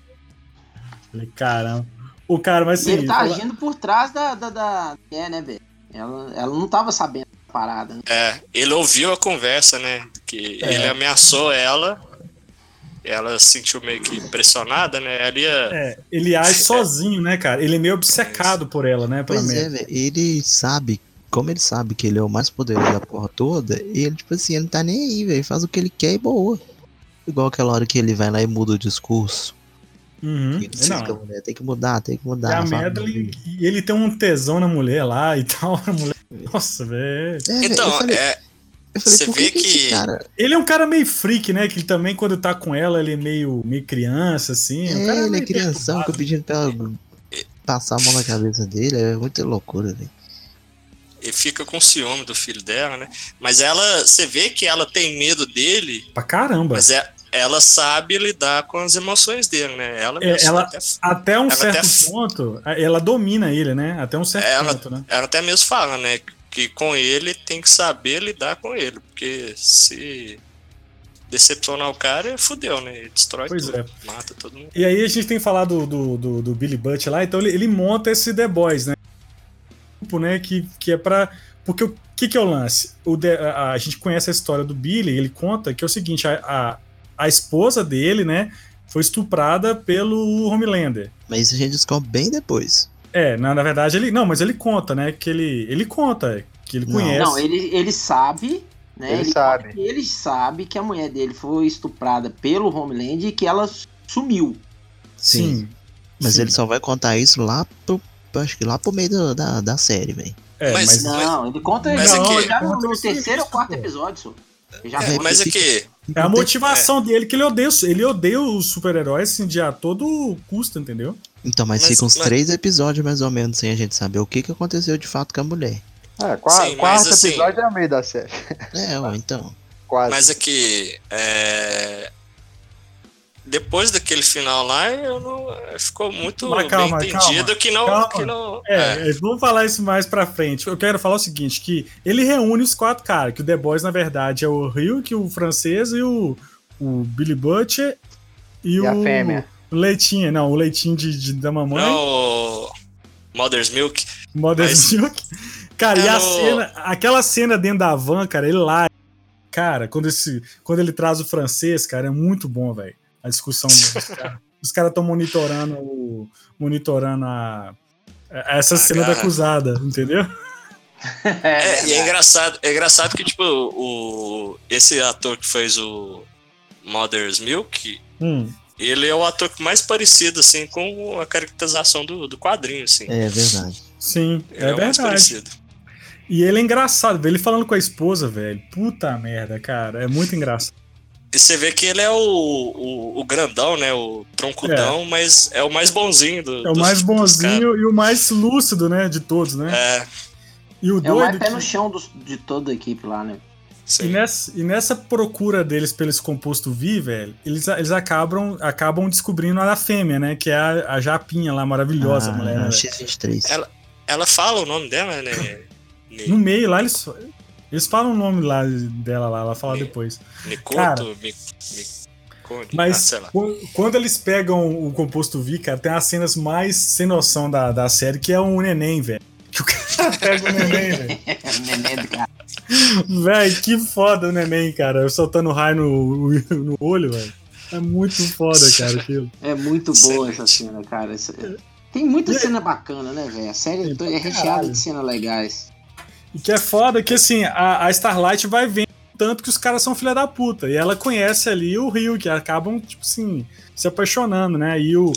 Falei, caramba. O cara, mas sim... Ele tá agindo por trás da... É, né, velho? Ela não tava sabendo da parada, né? É, ele ouviu a conversa, né? Que ele ameaçou ela, ela se sentiu meio que pressionada, né? Ela ia... É, ele age sozinho, né, cara? Ele é meio obcecado por ela, né? Pois é, velho. Ele sabe... Como ele sabe que ele é o mais poderoso da porra toda, ele, tipo assim, ele não tá nem aí, velho. Faz o que ele quer e boa. Igual aquela hora que ele vai lá e muda o discurso. Uhum, ele fica, mulher, tem que mudar. É a merda, ele tem um tesão na mulher lá e tal. A mulher... Nossa, velho. É, então, eu falei, você vê que... Cara... Ele é um cara meio freak, né? Que ele também, quando tá com ela, ele é meio criança, assim. É, cara, ele é crianção, fica pedindo pra ela passar a mão na cabeça dele. É muita loucura, velho. E fica com ciúme do filho dela, né? Mas ela, você vê que ela tem medo dele. Pra caramba. Mas ela sabe lidar com as emoções dele, né? Ela, até um certo ponto, ela domina ele, né? Até um certo ponto, né? Ela até mesmo fala, né? Que com ele tem que saber lidar com ele. Porque se decepcionar o cara, fudeu, né? Ele destrói tudo, mata todo mundo. E aí a gente tem que falar do Billy Butch lá. Então ele monta esse The Boys, né? Né, que é pra... Porque o que é o lance? A gente conhece a história do Billy, ele conta que é o seguinte, a esposa dele, né, foi estuprada pelo Homelander. Mas isso a gente descobre bem depois. É, na verdade ele... Não, mas ele conta, né, que ele conta, que ele conhece. Não, ele sabe, né, ele sabe que a mulher dele foi estuprada pelo Homelander e que ela sumiu. Sim. Mas ele só vai contar isso lá pro... Acho que lá pro meio da série, velho. É, mas não, ele conta já no terceiro ou quarto episódio. Mas é que... É a motivação dele, que ele odeia os super-heróis assim, de a todo custo, entendeu? Então, mas ficam uns 3 episódios mais ou menos sem a gente saber o que aconteceu de fato com a mulher. É, quarto assim, episódio é o meio da série. É, ó, então. Quase. Mas é que... Depois daquele final lá, eu não... ficou muito bem entendido que não... Calma. Que não vamos falar isso mais pra frente. Eu quero falar o seguinte, que ele reúne os 4 caras, que o The Boys, na verdade, é o Hugh, que o francês, e o Billy Butcher, e a fêmea. Leitinho, não, o leitinho da mamãe. Não, o Mother's Milk. Mother's Milk. Cara, e aquela cena dentro da van, cara, ele lá... Cara, quando ele traz o francês, cara, é muito bom, velho. A discussão dos caras. Os caras estão monitorando essa cena da acusada, entendeu? E é engraçado que, tipo, esse ator que fez o Mother's Milk, ele é o ator que mais parecido, assim, com a caracterização do quadrinho, assim. É verdade. Sim, é verdade. Mais parecido. E ele é engraçado, velho. Ele falando com a esposa, velho. Puta merda, cara. É muito engraçado. E você vê que ele é o grandão, né? O troncudão, mas é o mais bonzinho do... É o mais bonzinho e o mais lúcido, né? De todos, né? É. E o doido mais pé no chão de toda a equipe lá, né? Sim. E nessa procura deles pelo esse composto V, velho, eles acabam descobrindo a fêmea, né? Que é a japinha lá, maravilhosa, mulher. Né, X23. Ela fala o nome dela, né? No meio lá, eles falam o nome lá dela lá, ela fala depois. Mas quando eles pegam o composto V, cara, tem as cenas mais sem noção da série, que é um neném, velho. Que o cara pega o neném, velho. O neném do cara. Velho, que foda o neném, cara. Eu soltando raio no olho, velho. É muito foda, cara, aquilo. É muito boa essa cena, cara. Tem muita cena bacana, né, velho? A série é recheada de cenas legais. E que é foda que, assim, a Starlight vai vendo tanto que os caras são filha da puta. E ela conhece ali o Rio, que acabam, tipo assim, se apaixonando, né? E o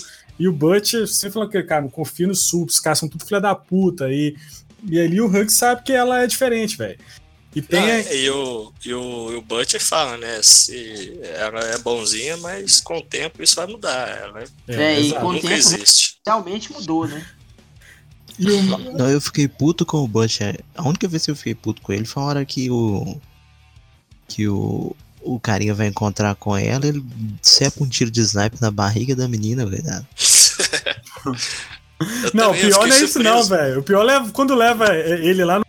Butch sempre falando que, cara, confia no Sup, os caras são tudo filha da puta. E ali o Hugh sabe que ela é diferente, velho. E tem o Butcher fala, né? Se ela é bonzinha, mas com o tempo isso vai mudar. Ela e com o tempo existe. Realmente mudou, né? Não, eu fiquei puto com o Butcher. A única vez que eu fiquei puto com ele foi a hora que o carinha vai encontrar com ela, ele sepa um tiro de sniper na barriga da menina, velho. Não, o pior não é isso não, velho. O pior é quando leva ele lá no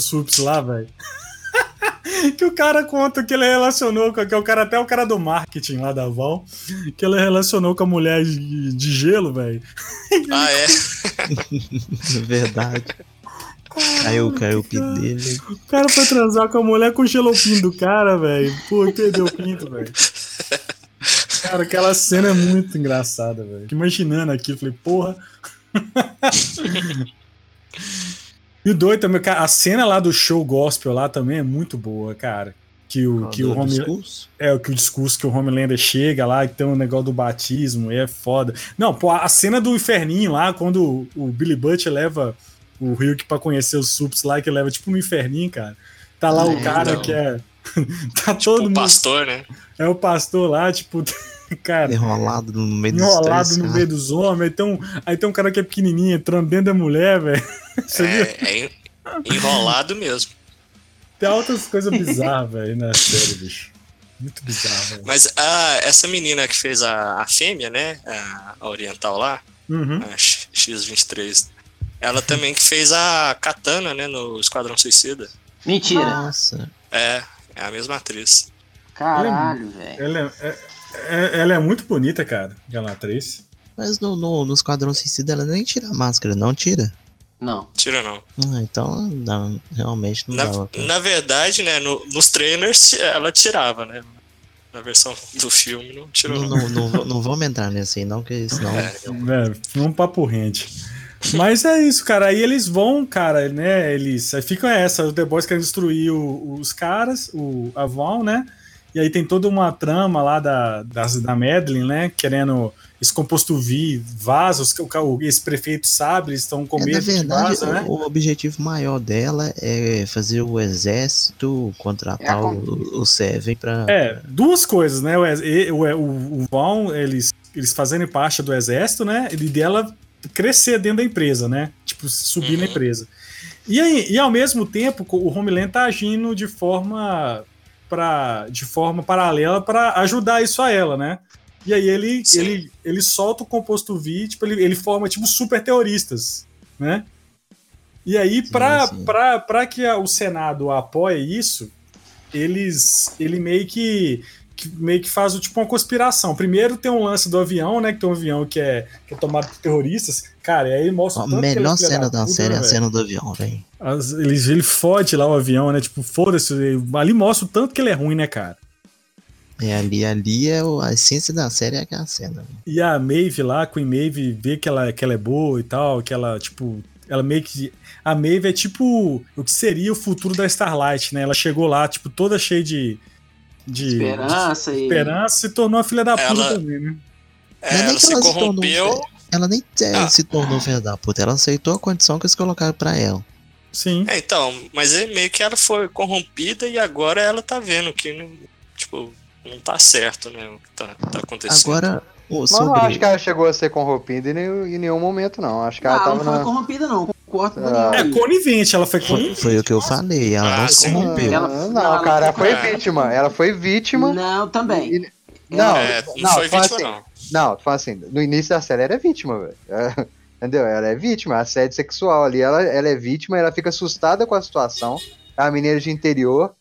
Sups lá, velho. Que o cara conta que ele relacionou com... Que é o cara, até o cara do marketing lá da Val, que ele relacionou com a mulher de gelo, velho. Ah, é? Verdade. Caiu o pinto dele. O cara foi transar com a mulher, congelou o pinto do cara, velho. Pô, perdeu o pinto, velho. Cara, aquela cena é muito engraçada, velho. Imaginando aqui, falei, porra. E o doido também, cara, a cena lá do show gospel lá também é muito boa, cara. Que o Homelander. É, que o discurso que o Homelander chega lá, que tem um negócio do batismo, é foda. Não, pô, a cena do inferninho lá, quando o Billy Butcher leva o Hulk pra conhecer os Sups lá, que leva tipo no inferninho, cara. Tá lá o cara que é. Tá todo tipo mundo. O pastor, né? É o pastor lá, tipo. Cara, enrolado no meio dos homens. Aí tem um cara que é pequenininho entrando dentro da mulher, velho. É enrolado mesmo. Tem outras coisas bizarras, velho, na série, bicho. Muito bizarro, velho. Mas essa menina que fez a fêmea, né? A oriental lá, a X-23. Ela também que fez a Katana, né? No Esquadrão Suicida. Mentira. Nossa. É a mesma atriz. Caralho, velho. Ela é muito bonita, cara, aquela atriz. Mas no Esquadrão Suicida ela nem tira a máscara, não tira? Não. Tira não. Então, não, realmente não dava. Na verdade, né, nos trailers ela tirava, né? Na versão do filme não tirou. Não vamos entrar nesse aí não, que senão... um papo rente. Mas é isso, cara. Aí eles vão, cara, né, eles... Aí fica essa, os The Boys querem destruir os caras, a Vaughn, né? E aí tem toda uma trama lá da Madeline, né? Querendo esse composto V, vaza, esse prefeito sabe, eles estão com medo de vaza, né? O objetivo maior dela é fazer o exército contratar o Seven pra... Duas coisas, né? O Vaughn, eles fazendo parte do exército, né? E dela crescer dentro da empresa, né? Tipo, subir na empresa. E ao mesmo tempo, o Homelander tá agindo de forma paralela para ajudar isso a ela, né? E aí ele solta o composto V, tipo, ele forma tipo super terroristas, né? E aí para que o Senado apoie isso, ele meio que faz tipo uma conspiração. Primeiro tem um lance do avião, né? Que tem um avião que é tomado por terroristas. Cara, e aí mostra o tanto. A melhor cena da série é a cena do avião, velho. Ele fode lá o avião, né? Tipo, foda-se. Ali mostra o tanto que ele é ruim, né, cara? Ali é a essência da série, é aquela cena. Véio. E a Maeve lá, Queen Maeve, vê que ela é boa e tal, que ela, tipo... Ela meio que... A Maeve é tipo o que seria o futuro da Starlight, né? Ela chegou lá, tipo, toda cheia de esperança, se tornou a filha da puta também, né? Ela se corrompeu. Ela nem se tornou filha da puta, ela aceitou a condição que eles colocaram pra ela. Sim. Então, mas meio que ela foi corrompida e agora ela tá vendo que, tipo, não tá certo, né, o que tá acontecendo. Agora, não acho que ela chegou a ser corrompida em nenhum momento, não. Acho que ela tava não foi corrompida, não. Conivente, ela foi conivente. Foi o que eu falei, ela não se corrompeu. Não, cara, ela foi vítima. Ela foi vítima. Não, também. Não foi vítima, assim, não. Não, tu fala assim, no início da série ela é vítima, velho. Entendeu? Ela é vítima, assédio sexual ali, ela é vítima, ela fica assustada com a situação, a mineira de interior,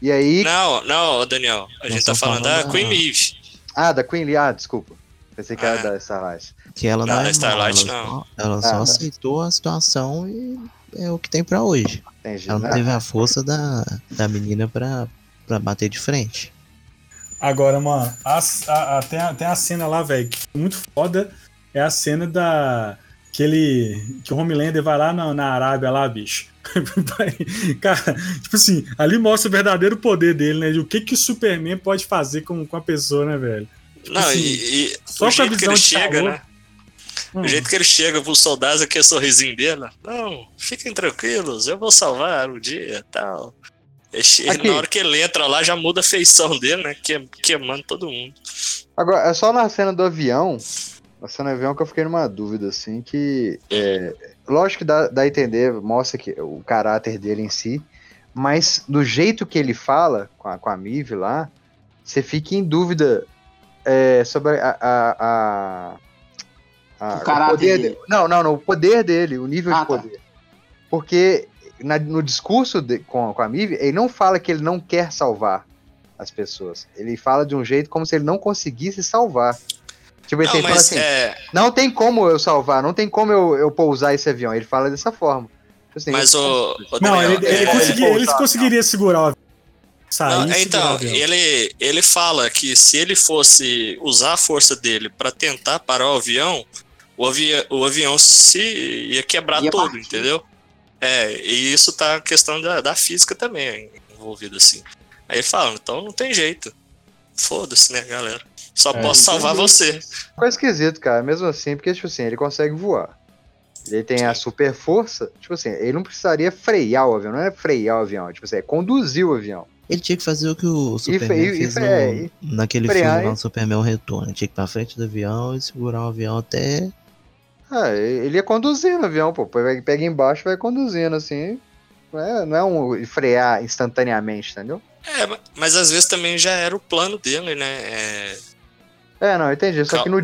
e aí... Não, Daniel, a gente tá falando da Queen Maeve. Ah, da Queen Maeve, desculpa. Pensei que era da Starlight. Que ela não é Starlight, não. Ela só aceitou a situação e é o que tem pra hoje. Entendi, ela não teve a força da menina pra bater de frente. Agora, mano, tem a cena lá, velho, que é muito foda, é a cena da... Que o Homelander vai lá na Arábia lá, bicho. Cara, tipo assim, ali mostra o verdadeiro poder dele, né? De o que o Superman pode fazer com a pessoa, né, velho? Tipo, só o jeito que ele chega, né? O jeito que ele chega pros soldados, aquele sorrisinho dele, não, fiquem tranquilos, eu vou salvar um dia e tal. Ele, na hora que ele entra lá, já muda a feição dele, né? Queimando todo mundo. Agora, é só na cena do avião, que eu fiquei numa dúvida, assim, que... lógico que dá a entender, mostra que, o caráter dele em si, mas do jeito que ele fala com a Mive lá, você fica em dúvida sobre o caráter dele. Não, o poder dele, o nível de poder. Tá. Porque... No discurso com a Mive, ele não fala que ele não quer salvar as pessoas. Ele fala de um jeito como se ele não conseguisse salvar. Tipo, ele fala assim, não tem como eu salvar, não tem como eu pousar esse avião. Ele fala dessa forma. Assim, mas ele conseguiria segurar o avião. Então, ele fala que se ele fosse usar a força dele para tentar parar o avião, o avião se ia quebrar todo, partir. Entendeu? E isso tá questão da física também envolvida, assim. Aí ele fala, então não tem jeito. Foda-se, né, galera? Só posso salvar você. Ficou esquisito, cara, mesmo assim, porque, tipo assim, ele consegue voar. Ele tem a super força, tipo assim, ele não precisaria frear o avião, não é frear o avião, tipo assim, é conduzir o avião. Ele tinha que fazer o que o Superman fez naquele filme, o Superman Retorno. Ele tinha que ir pra frente do avião e segurar o avião até... ele ia conduzindo o avião, pô. Pega embaixo e vai conduzindo, assim. Não é um frear instantaneamente, entendeu? Mas às vezes também já era o plano dele, né? Entendi. Só que no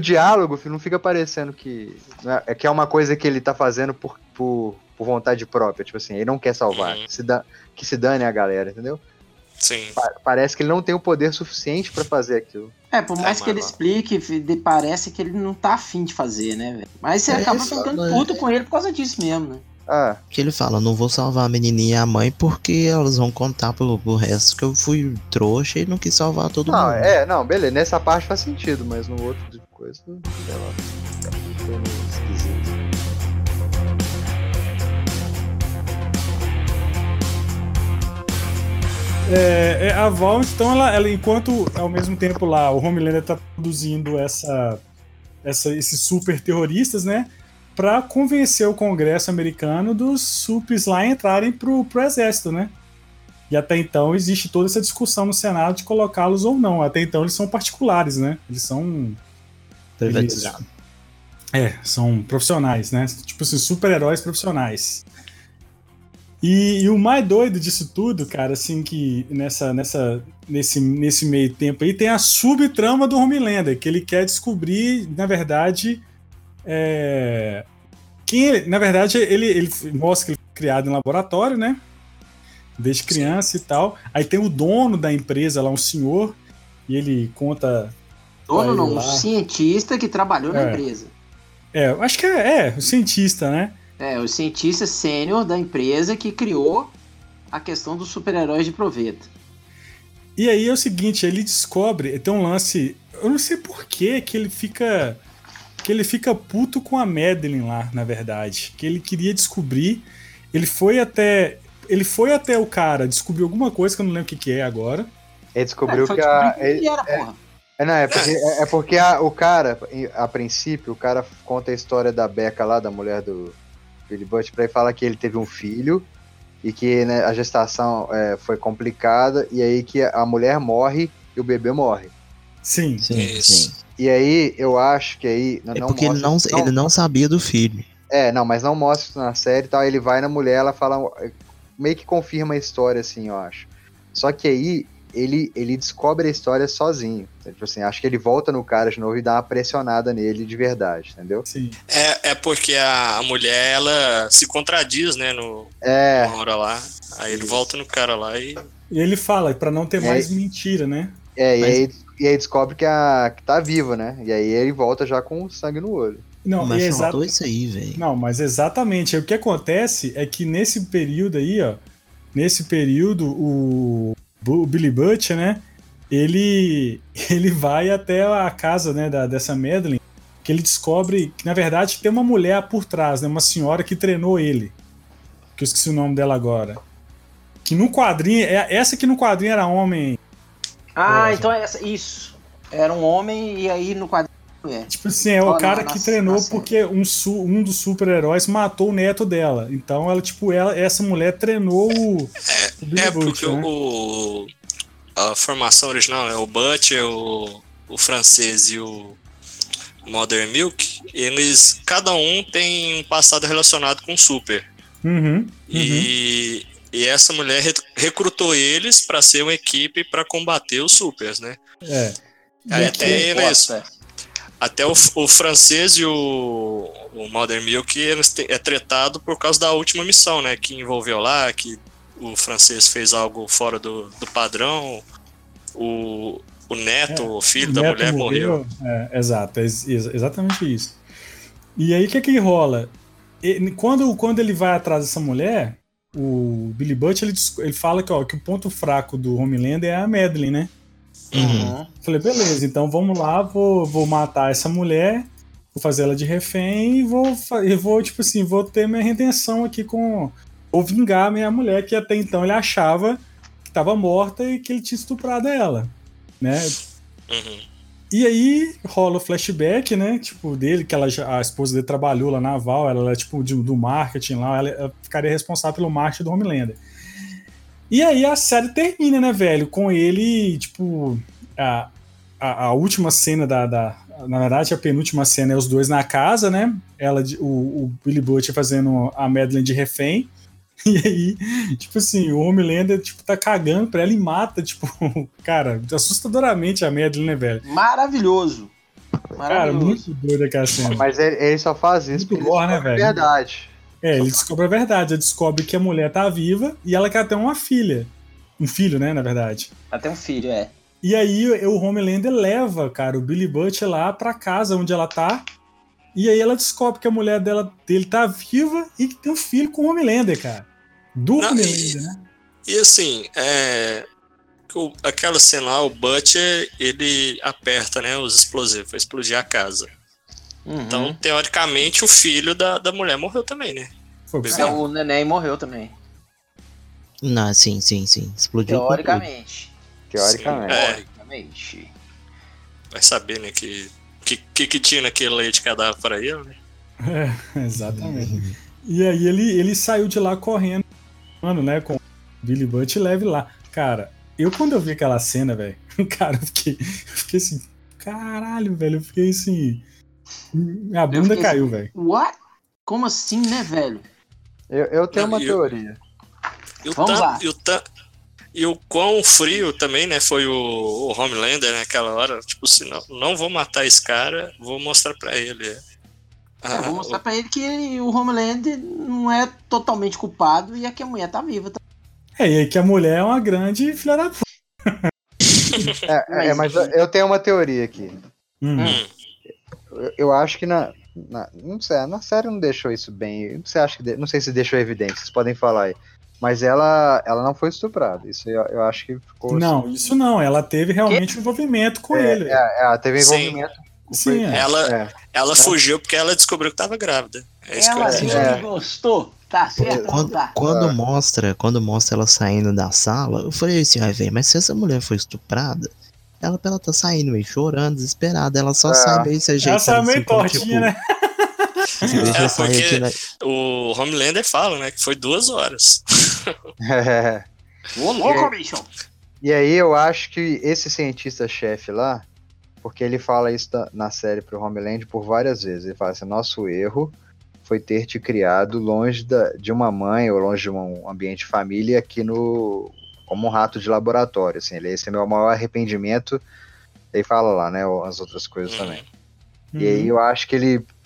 diálogo, filho, não fica parecendo que é uma coisa que ele tá fazendo por vontade própria. Tipo assim, ele não quer salvar. Que se dane a galera, entendeu? Sim. Parece que ele não tem o poder suficiente pra fazer aquilo. Por mais que ele explique, parece que ele não tá afim de fazer, né, velho? Mas você acaba ficando puto com ele por causa disso mesmo, né? Que ele fala, não vou salvar a menininha e a mãe porque elas vão contar pelo resto que eu fui trouxa e não quis salvar todo mundo. Beleza, nessa parte faz sentido, mas no outro tipo de coisa, sei lá, foi meio esquisito. A Vought, então, ela, enquanto ao mesmo tempo lá o Homelander tá produzindo esses super terroristas, né, pra convencer o Congresso americano dos supers lá entrarem pro exército, né? E até então existe toda essa discussão no Senado de colocá-los ou não. Até então eles são particulares, né? Eles são... privatizados. São profissionais, né? Tipo assim, super-heróis profissionais. E o mais doido disso tudo, cara, assim, que nesse meio tempo aí tem a subtrama do Homelander, que ele quer descobrir, na verdade, quem ele... Na verdade, ele mostra que ele foi criado em laboratório, né? Desde criança e tal. Aí tem o dono da empresa lá, um senhor, e ele conta... Dono não, um cientista que trabalhou na empresa. Acho que o cientista, né? O cientista sênior da empresa que criou a questão dos super-heróis de proveta. E aí é o seguinte, ele descobre, tem um lance, eu não sei porquê, que ele fica puto com a Madeline lá, na verdade. Que ele queria descobrir, ele foi até o cara, descobriu alguma coisa que eu não lembro o que é agora. Ele descobriu que a... Ele era, porra. Porque o cara, a princípio, o cara conta a história da Becca lá, da mulher do... Billy Butch, pra ele falar que ele teve um filho e que, né, a gestação foi complicada, e aí que a mulher morre e o bebê morre. Sim. E aí, eu acho que aí... Não, porque mostra, ele não sabia do filho. Mas não mostra isso na série e tal, ele vai na mulher, ela fala... Meio que confirma a história, assim, eu acho. Só que aí, ele descobre a história sozinho. Tipo assim, acho que ele volta no cara de novo e dá uma pressionada nele de verdade, entendeu? Sim. Porque a mulher, ela se contradiz, né, na hora lá. Aí ele volta no cara lá e... E ele fala, pra não ter mais mentira, né? E aí descobre que tá viva, né? E aí ele volta já com sangue no olho. Não, mas faltou isso aí, velho. Não, mas exatamente. O que acontece é que nesse período aí, ó... Nesse período, o Billy Butcher, né? Ele vai até a casa, né, dessa Madeline, que ele descobre que, na verdade, tem uma mulher por trás, né, uma senhora que treinou ele, que eu esqueci o nome dela agora. Que no quadrinho, essa que no quadrinho era homem. Então era isso. Era um homem e aí no quadrinho É. Tipo assim, é o cara que treinou porque um dos super-heróis matou o neto dela. Então, ela, tipo, essa mulher treinou o. É porque a formação original é o Butcher, o francês e o Mother Milk. Eles, cada um tem um passado relacionado com o super. Uhum. E essa mulher recrutou eles pra ser uma equipe pra combater os supers, né? É. Aí até eles. Até o francês e o Mother Milk é tretado por causa da última missão, né? Que envolveu lá, que o francês fez algo fora do padrão, o neto, o filho da mulher morreu. É, exato, exatamente isso. E aí o que rola? Quando ele vai atrás dessa mulher, o Billy Butcher ele fala que o ponto fraco do Homelander é a Madeline, né? Uhum. Falei, beleza, então vamos lá, vou matar essa mulher, vou fazer ela de refém e vou tipo assim, vou ter minha redenção aqui vou vingar a minha mulher que até então ele achava que estava morta e que ele tinha estuprado ela, né? Uhum. E aí rola o flashback, né, tipo, dele, que a esposa dele trabalhou lá na Val, ela era tipo do marketing lá, ela ficaria responsável pelo marketing do Homelander. E aí a série termina, né, velho? Com ele, tipo, a última cena na verdade, a penúltima cena é os dois na casa, né? O Billy Butcher fazendo a Madeline de refém. E aí, tipo assim, o Homelander, tipo, tá cagando pra ela e mata, tipo, cara, assustadoramente a Madeline, né, velho? Maravilhoso. Cara, muito doida aquela cena. Mas ele só faz isso muito porque ele descobre, né, a verdade. É, ele descobre a verdade, ele descobre que a mulher tá viva e ela quer ter uma filha. Um filho, né, na verdade. Ela tem um filho, é. E aí o Homelander leva, cara, o Billy Butcher lá pra casa onde ela tá. E aí ela descobre que a mulher dele tá viva e que tem um filho com o Homelander, cara. Homelander, né? E assim, aquela cena lá, o Butcher, ele aperta, né, os explosivos pra explodir a casa. Uhum. Então, teoricamente, o filho da mulher morreu também, né? O neném morreu também. Não, sim. Explodiu. Teoricamente. Vai saber, né, que tinha naquele leite cadáver para ele, né? É, exatamente. Uhum. E aí ele saiu de lá correndo, mano, né, com o Billy Butcher leve lá. Cara, quando eu vi aquela cena, velho, cara, eu fiquei assim, caralho, velho, eu fiquei assim... A bunda caiu, velho. What? Como assim, né, velho? Eu tenho uma teoria. Vamos lá. E o quão frio também, né, foi o Homelander naquela hora. Tipo assim, não vou matar esse cara, vou mostrar pra ele. Vou mostrar pra ele que o Homelander não é totalmente culpado e é que a mulher tá viva. Tá? E aí que a mulher é uma grande filha da puta. Mas eu tenho uma teoria aqui. Eu acho que não sei, na série não deixou isso bem. Você acha que não sei se deixou evidente, vocês podem falar aí. Mas ela não foi estuprada. Isso eu acho que ficou. Não, assim, isso não. Ela teve realmente envolvimento com ele. Ela teve envolvimento. Sim. Ela fugiu porque ela descobriu que estava grávida. Ela gostou. Tá certo. Quando mostra ela saindo da sala, eu falei assim, velho, mas se essa mulher foi estuprada, ela tá saindo meio chorando, desesperada. Ela só sai meio se ajeitando. Ela sai meio assim, tortinha, tipo, né? Porque o Homelander fala, né, que foi 2 horas. Ô, louco, bicho! E aí eu acho que esse cientista-chefe lá, porque ele fala isso na série pro Homelander por várias vezes. Ele fala assim, nosso erro foi ter te criado longe de uma mãe ou longe de um ambiente de família aqui como um rato de laboratório, assim, esse é o meu maior arrependimento, ele fala lá, né, as outras coisas também. E aí eu acho que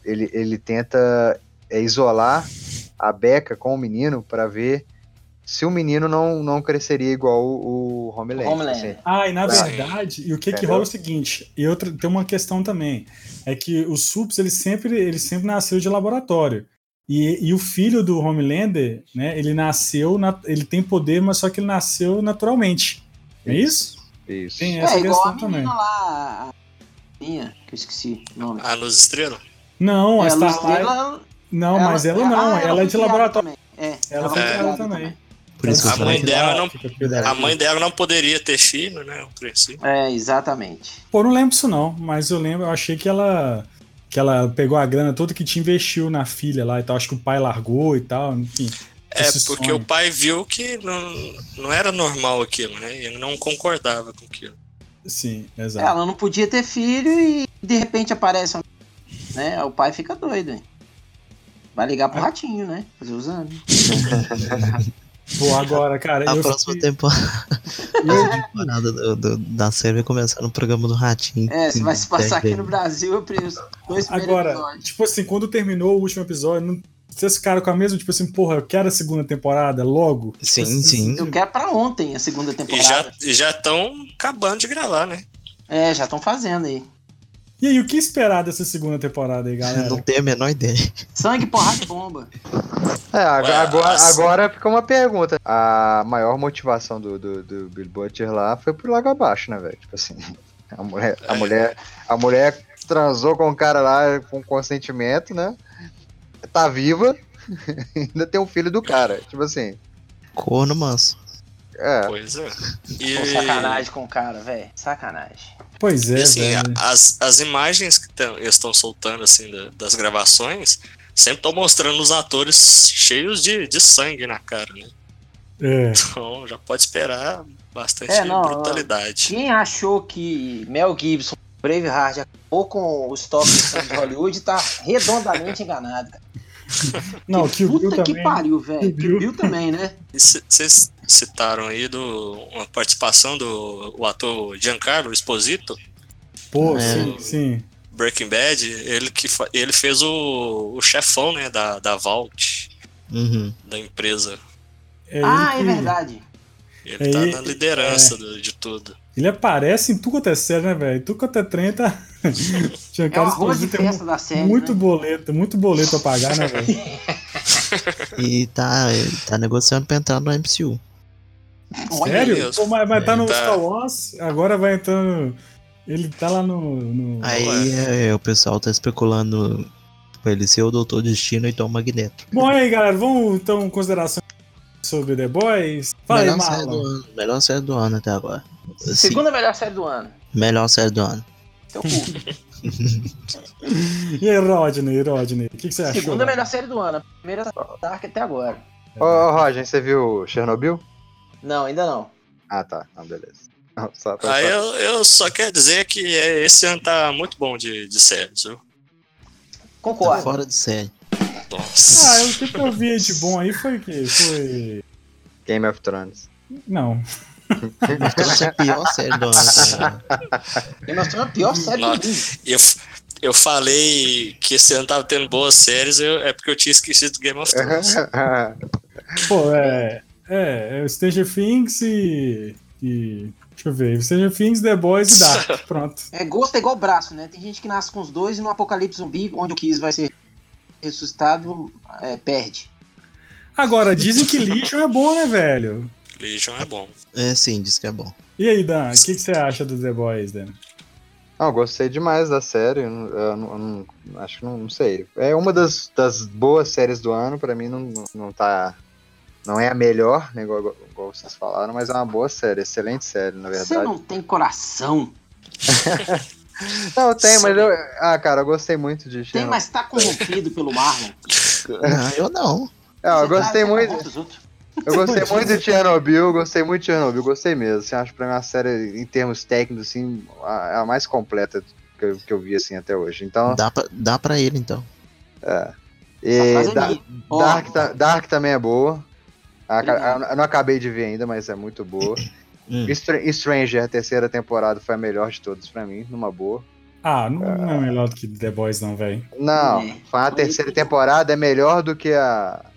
ele tenta isolar a Becca com o menino pra ver se o menino não cresceria igual o Homelander. Assim. E na verdade, e o que rola é o seguinte, e outra, tem uma questão também, é que os Sups, ele sempre nasceu de laboratório. E o filho do Homelander, né, ele nasceu, ele tem poder, mas só que ele nasceu naturalmente. Não é isso? Isso. Tem essa questão também. Lá, que eu esqueci o nome. A Luz Estrela? Não, a Starlight. Não, mas ela não. Ela é de laboratório também. Ela foi criada também. Por isso a mãe dela não poderia ter filho, né? O princípio. É, exatamente. Pô, não lembro isso não, mas eu lembro, eu achei que ela pegou a grana toda que te investiu na filha lá e tal. Acho que o pai largou e tal, enfim. É, porque o pai viu que não era normal aquilo, né? Ele não concordava com aquilo. Sim, exato. Ela não podia ter filho e de repente aparece, né? O pai fica doido, hein? Vai ligar pro ratinho, né? Fazer os anos. Pô, agora, cara... A próxima temporada da série vai começar no programa do Ratinho. É, se vai se passar aqui no Brasil, eu preciso dois agora, episódios. Tipo assim, quando terminou o último episódio... Não... Vocês ficaram com a mesma, tipo assim, porra, eu quero a segunda temporada logo? Sim, sim. Eu quero pra ontem a segunda temporada. E já estão acabando de gravar, né? É, já estão fazendo aí. E aí, o que esperar dessa segunda temporada aí, galera? Não tenho a menor ideia. Sangue, porrada e bomba. É, agora fica uma pergunta. A maior motivação do Bill Butcher lá foi pro lago abaixo, né, velho? Tipo assim, a mulher transou com o cara lá com consentimento, né? Tá viva, ainda tem um filho do cara, tipo assim. Corno manso. É. Pois é. E... sacanagem com o cara, velho. Sacanagem. Pois é, e, assim, velho. As imagens que eles estão soltando, assim, das gravações, sempre estão mostrando os atores cheios de sangue na cara, né? É. Então, já pode esperar bastante brutalidade. Quem achou que Mel Gibson Braveheart acabou com os toques de sangue de Hollywood tá redondamente enganado, cara. Não, que puta Bill que também. Pariu, velho. Que Bill também, né? Vocês citaram aí uma participação do ator Giancarlo Esposito. Pô, sim. Breaking Bad, ele fez o chefão, né, da Vought, da empresa. É é verdade. Ele tá na liderança de tudo. Ele aparece em tudo quanto é série, né, velho? Tudo quanto é trem, tá... É o arroz de festa da série, muito boleto a pagar, né, velho? E tá negociando pra entrar no MCU. Sério? Pô, mas tá no Star Wars, agora vai entrando... Ele tá lá no... Aí o pessoal tá especulando pra ele ser o Doutor Destino e então o Magneto. Bom, aí, galera, vamos então em consideração sobre The Boys. Fala aí, Marlon. Melhor série do ano até agora. Assim, segunda melhor série do ano. Melhor série do ano. Seu cu. E aí, Rodney, o que você acha? Segunda melhor série do ano. A primeira Dark até agora. Ô, Roger, você viu Chernobyl? Não, ainda não. Ah, tá. Não, beleza. Não, só. Ah, eu só quero dizer que esse ano tá muito bom de série, viu? Concordo. Tá fora de série. Nossa. Ah, o que eu vi de bom aí foi o quê? Foi... Game of Thrones. Não. É a pior série do ano. A pior série do mundo. Eu falei que esse ano tava tendo boas séries, é porque eu tinha esquecido Game of Thrones. Pô, é Stranger Things e... Deixa eu ver. Stranger Things, The Boys e Dark. Pronto. É, gosto é igual braço, né? Tem gente que nasce com os dois e no apocalipse zumbi, onde o Kiss vai ser ressuscitado, perde. Agora, dizem que Legion é bom, né, velho? Legion é bom. É, sim, diz que é bom. E aí, Dan, o que você acha do The Boys, Dan? Eu gostei demais da série. Eu acho que não sei. É uma das boas séries do ano. Pra mim, não tá... Não é a melhor, né, igual vocês falaram, mas é uma boa série. Excelente série, na verdade. Você não tem coração. Não, tem, mas eu... Ah, cara, eu gostei muito de... Tem, mas tá corrompido pelo Marlon. Eu não. Eu gostei muito... Eu gostei muito de Chernobyl, gostei mesmo. Assim, acho que pra mim a série, em termos técnicos, assim, a mais completa que eu vi assim, até hoje. Então, dá pra ele, então. É. E Dark também é boa. Eu não acabei de ver ainda, mas é muito boa. Stranger, a terceira temporada, foi a melhor de todas pra mim, numa boa. Ah, não é melhor do que The Boys, não, velho. Não, a terceira temporada é melhor do que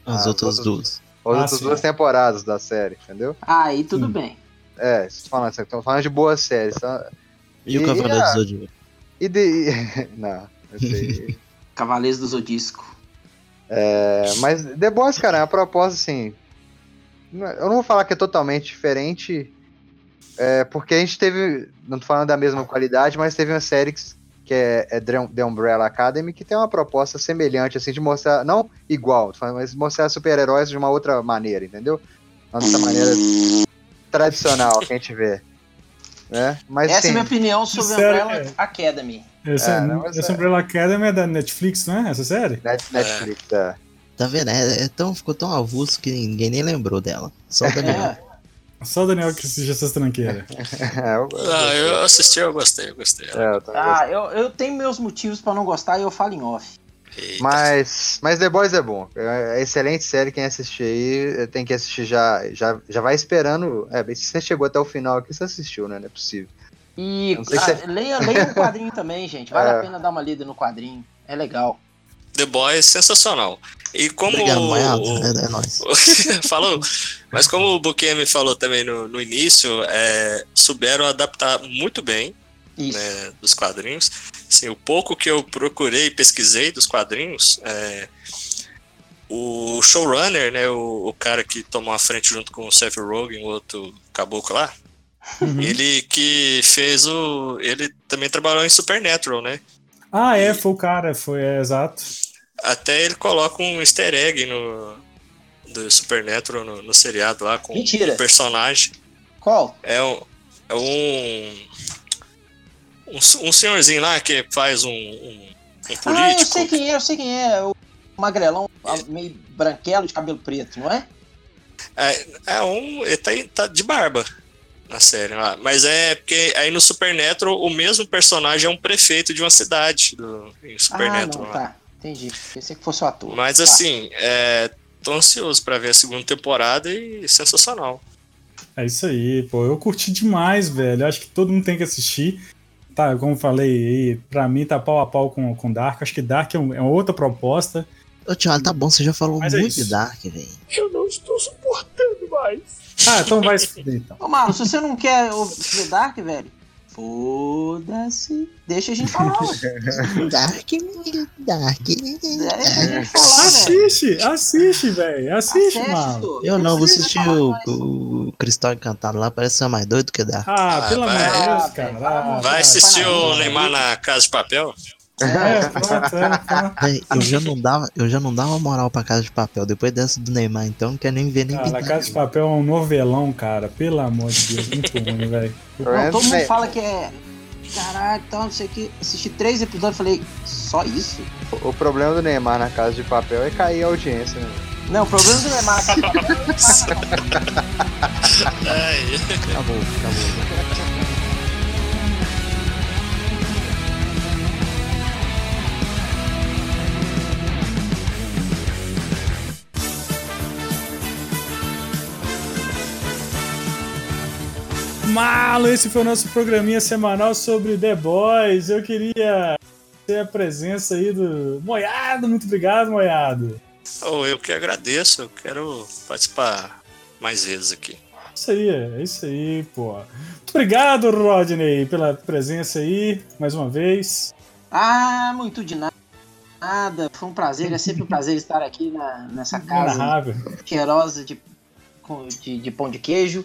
as outras duas. Ou outras duas temporadas da série, entendeu? Ah, e tudo bem. É, estão falando de boas séries. Tá? E o Cavaleiro do Zodíaco? Não, eu sei. Cavaleiros do Zodíaco. É, mas The Boys, cara, é uma proposta assim... Eu não vou falar que é totalmente diferente, porque a gente teve... Não tô falando da mesma qualidade, mas teve uma série que é The Umbrella Academy, que tem uma proposta semelhante, assim, de mostrar, não igual, mas mostrar super-heróis de uma outra maneira, entendeu? nossa maneira tradicional que a gente vê. Né? Mas, essa é a minha opinião sobre a Umbrella Academy. Essa Umbrella Academy é da Netflix, não é? Essa série? Netflix, é. Tá vendo? Ficou tão avulso que ninguém nem lembrou dela. Só o Daniel. Só o Daniel que assiste essas tranqueiras. Eu assisti, eu gostei. Eu tenho meus motivos pra não gostar e eu falo em off. Eita. Mas The Boys é bom. É excelente série, quem assistir aí tem que assistir já vai esperando. Se você chegou até o final aqui, você assistiu, né? Não é possível. E leia o quadrinho também, gente. Vale a pena dar uma lida no quadrinho. É legal. The Boys, sensacional. E como obrigado, Moiado. É nóis. Falou. Mas como o Buchemi falou também no início, souberam adaptar muito bem. Isso. Né, dos quadrinhos. Assim, o pouco que eu procurei e pesquisei dos quadrinhos, o showrunner, né, o cara que tomou a frente junto com o Seth Rogen, o outro caboclo lá, ele que fez ele também trabalhou em Supernatural, né? Ah, foi o cara, exato. Até ele coloca um easter egg do Supernatural no seriado lá com o personagem. Qual? Um senhorzinho lá que faz um político. Eu sei quem é. O magrelão, meio branquelo, de cabelo preto, não é? Ele tá de barba na série lá. Mas é porque aí no Supernatural o mesmo personagem é um prefeito de uma cidade em Supernatural. Não, tá. Entendi. Pensei que fosse o ator. Mas tá. Assim, tô ansioso pra ver a segunda temporada e sensacional. É isso aí, pô. Eu curti demais, velho. Eu acho que todo mundo tem que assistir. Tá, como falei, pra mim tá pau a pau com Dark. Acho que Dark é uma outra proposta. Ô, Thiago, tá bom, você já falou mas muito de Dark, velho. Eu não estou suportando mais. Então vai se fuder, então. Ô, Marlon, se você não quer ouvir Dark, velho, foda-se. Deixa a gente falar, velho. Dark. Deixa a gente falar, assiste, velho. Assiste, mano. Eu não vou assistir o Cristal Encantado lá, parece ser mais doido que Dark. Pelo amor de Deus, cara. Vai assistir o Neymar na Casa de Papel? Eu já não dava moral pra Casa de Papel. Depois dessa do Neymar, então não quer nem ver nem pintar. A Casa de Papel é um novelão, cara. Pelo amor de Deus, muito ruim, velho. Todo mundo fala que é caralho, então não sei o que. Assisti 3 episódios e falei, só isso? O problema do Neymar na Casa de Papel é cair a audiência, né? Não, o problema do Neymar na Casa de Papel é Acabou. Marlon, esse foi o nosso programinha semanal sobre The Boys. Eu queria ter a presença aí do Moiado. Muito obrigado, Moiado. Eu que agradeço. Eu quero participar mais vezes aqui. É isso aí, pô. Muito obrigado, Rodney, pela presença aí, mais uma vez. Muito de nada. Foi um prazer. É sempre um prazer estar aqui nessa casa cheirosa de pão de queijo.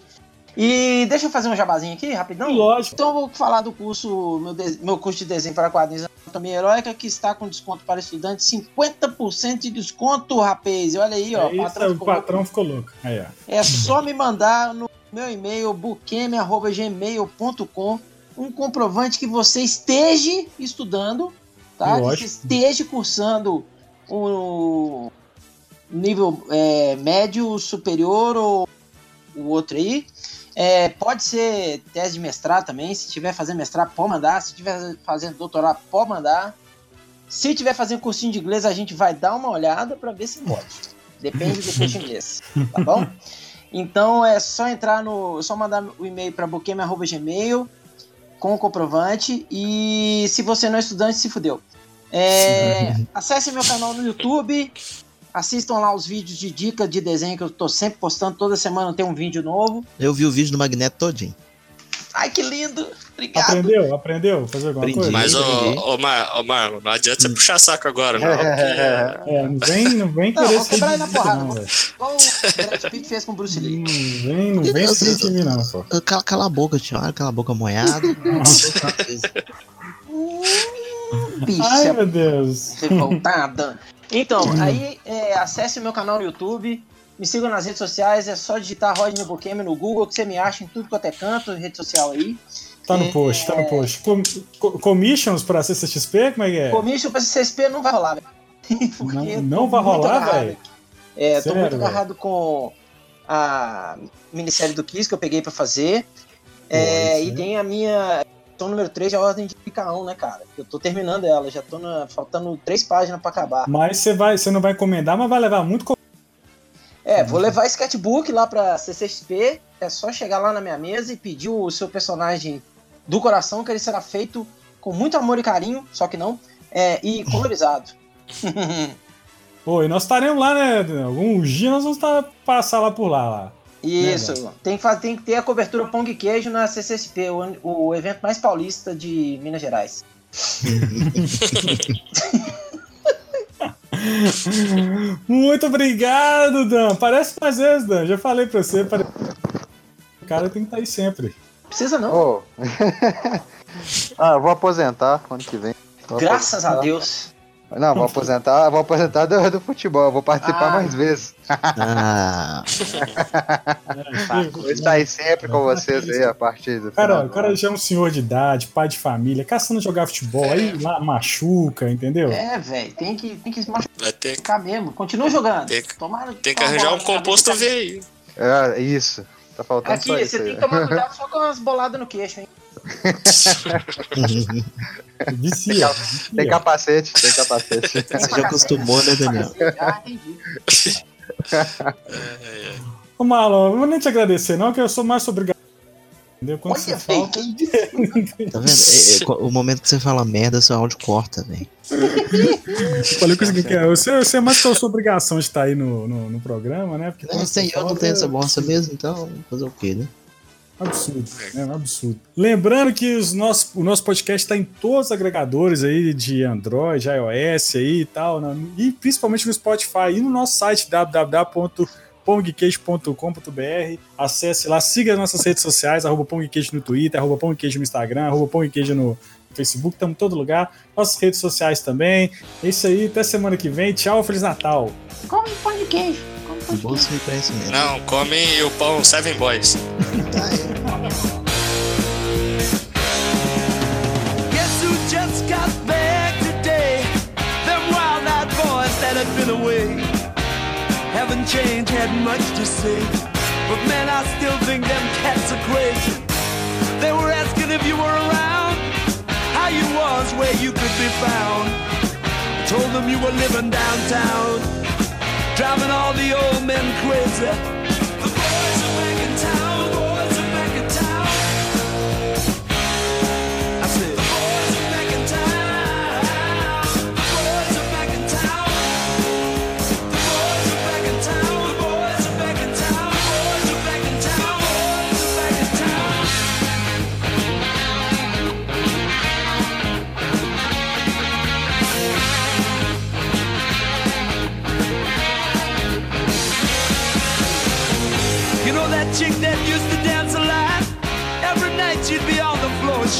E deixa eu fazer um jabazinho aqui, rapidão. Lógico. Então eu vou falar do curso, meu curso de desenho para quadrinhos Anatomia Heróica, que está com desconto para estudantes, 50% de desconto, rapaz. Olha aí, ó. O patrão ficou louco. Aí, ó. É só me mandar no meu e-mail, buchemi@gmail.com, um comprovante que você esteja estudando, tá? Lógico. Que você esteja cursando um nível médio, superior ou o outro aí. Pode ser tese de mestrado também. Se tiver fazendo mestrado, pode mandar. Se tiver fazendo doutorado, pode mandar. Se tiver fazendo cursinho de inglês, a gente vai dar uma olhada para ver se pode. Depende do curso de inglês, tá bom? Então é só entrar só mandar o e-mail para buchemi@gmail com o comprovante. E se você não é estudante, se fudeu. Acesse meu canal no YouTube. Assistam lá os vídeos de dica de desenho que eu tô sempre postando. Toda semana tem um vídeo novo. Eu vi o vídeo do Magneto todinho. Ai, que lindo! Obrigado. Aprendeu? Fazer alguma coisa? Mas, Marlon, não adianta você puxar saco agora, não. Não vem querer ser de mim, não, velho. Igual o Brad Pitt fez com o Bruce Lee. Não vem ser de mim, não, pô. Cala a boca, Thiago. Cala a boca, Moiado. Ai, meu Deus. Revoltada. Então, aí acesse o meu canal no YouTube, Me sigam nas redes sociais, é só digitar Rodney Buchemi no Google, que você me acha em tudo quanto é canto, rede social aí. Tá no post, tá no post. Commissions pra CCXP, como é que é? Commission pra CCXP não vai rolar, velho. Não vai rolar, velho? É, sério, tô muito agarrado com a minissérie do Kiss que eu peguei pra fazer. É, e tem a minha... Então, número 3 é a Ordem de Picaão, né, cara? Eu tô terminando ela, já tô faltando 3 páginas pra acabar. Mas você não vai encomendar, mas vai levar muito... É, vou levar esse sketchbook lá pra CCXP, é só chegar lá na minha mesa e pedir o seu personagem do coração, que ele será feito com muito amor e carinho, só que não, e colorizado. Pô, e nós estaremos lá, né? Alguns dias nós vamos passar lá por lá. Isso, tem que ter a cobertura Pão de Queijo na CCXP, o evento mais paulista de Minas Gerais. Muito obrigado, Dan. Parece mais vezes, Dan. Já falei pra você. Parece... O cara tem que estar aí sempre. Precisa não. Oh. Eu vou aposentar ano que vem. Graças a Deus. Não, vou aposentar do futebol. Vou participar mais vezes. Vou estar aí sempre com vocês aí a partir do cara, final. O cara já é um senhor de idade, pai de família, caçando jogar futebol, aí lá machuca, entendeu? É, velho, tem que se machucar mesmo. Continua jogando. Tem que arranjar um composto V aí. É, isso. Tá faltando aqui, só isso. Aqui, você tem que tomar cuidado só com as boladas no queixo, hein? Tem capacete. Você já acostumou, né, Daniel? Ah, entendi. Ô, Marlon, eu vou nem te agradecer, não, que eu sou mais obrigado. Entendeu? Quando você fala... Tá vendo? O momento que você fala merda, seu áudio corta, velho. Falei com isso que é. Você é mais que a sua obrigação de estar aí no programa, né? Porque não tenho essa bosta mesmo, então fazer o quê, né? Absurdo, né? Absurdo. Lembrando que o nosso podcast está em todos os agregadores aí de Android, iOS aí e tal, né? E principalmente no Spotify e no nosso site www.pongqueijo.com.br. Acesse lá, siga nossas redes sociais, @pongqueijo no Twitter, @pongqueijo no Instagram, @pongqueijo no Facebook, estamos em todo lugar. Nossas redes sociais também. É isso aí, até semana que vem. Tchau, Feliz Natal. Come pão de queijo. Não, come o pão Seven Boys. Guess who just got back today? Them wild-eyed boys that had been away. Haven't changed, had much to say. But man, I still think them cats are crazy. They were asking if you were around, how you was, where you could be found. I told them you were living downtown, driving all the old men crazy. The boys are back in town, the boys are back in town. I said, the boys are back in town, the boys are back in town. The boys are back in town, the boys are back in town, the boys are back in town, the boys are back in town. You know that chick that used to dance a lot? Every night she'd be on the floor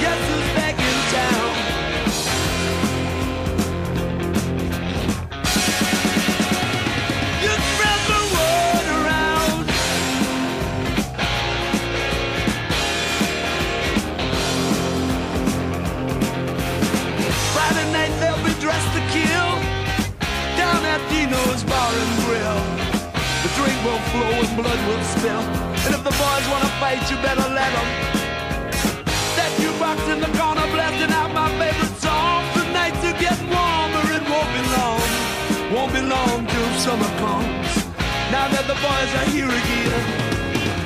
guess who's back in town. You spread the word around. Friday night they'll be dressed to kill down at Dino's Bar and Grill. The drink will flow and blood will spill, and if the boys wanna fight, you better let them. summer comes. Now that the boys are here again.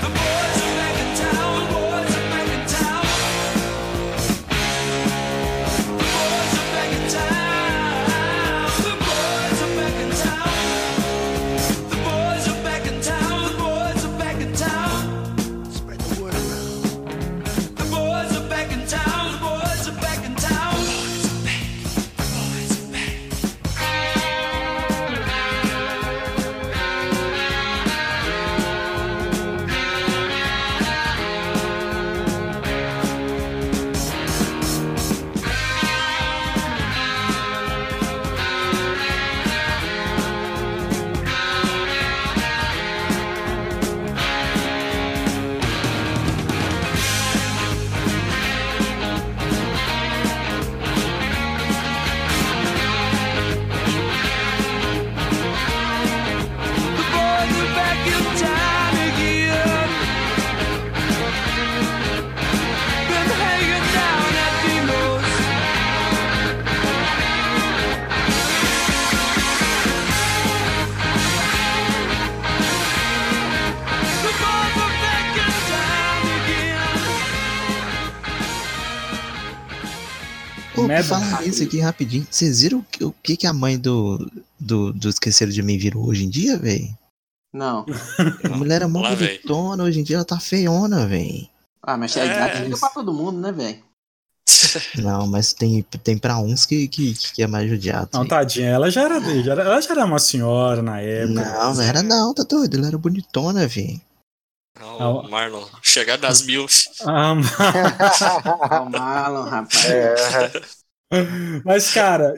The boys are back in town. The boys are back in town. The boys are back in town. The boys are back in town. The boys are back in town. The boys are back in town. Spread the word around. The boys are back in town. The boys are back in town. The boys are back. The boys are back in town again. Been hanging down at Dino's. The boys are back in town again. Pô, Merda. Falar isso aqui rapidinho. Vocês viram o que a mãe do Esqueceram de Mim virou hoje em dia, velho? Não. A mulher é mó Lá, véi. bonitona, hoje em dia ela tá feiona, velho. Ah, mas a idade fica pra todo mundo, né, velho? Não, mas tem pra uns que é mais judiado. Não, véi. tadinha, ela já era uma senhora na época. Não, não era não, tá doido? Ela era bonitona, velho. Não, Marlon, chegar das mil. Marlon, rapaz. Mas, cara,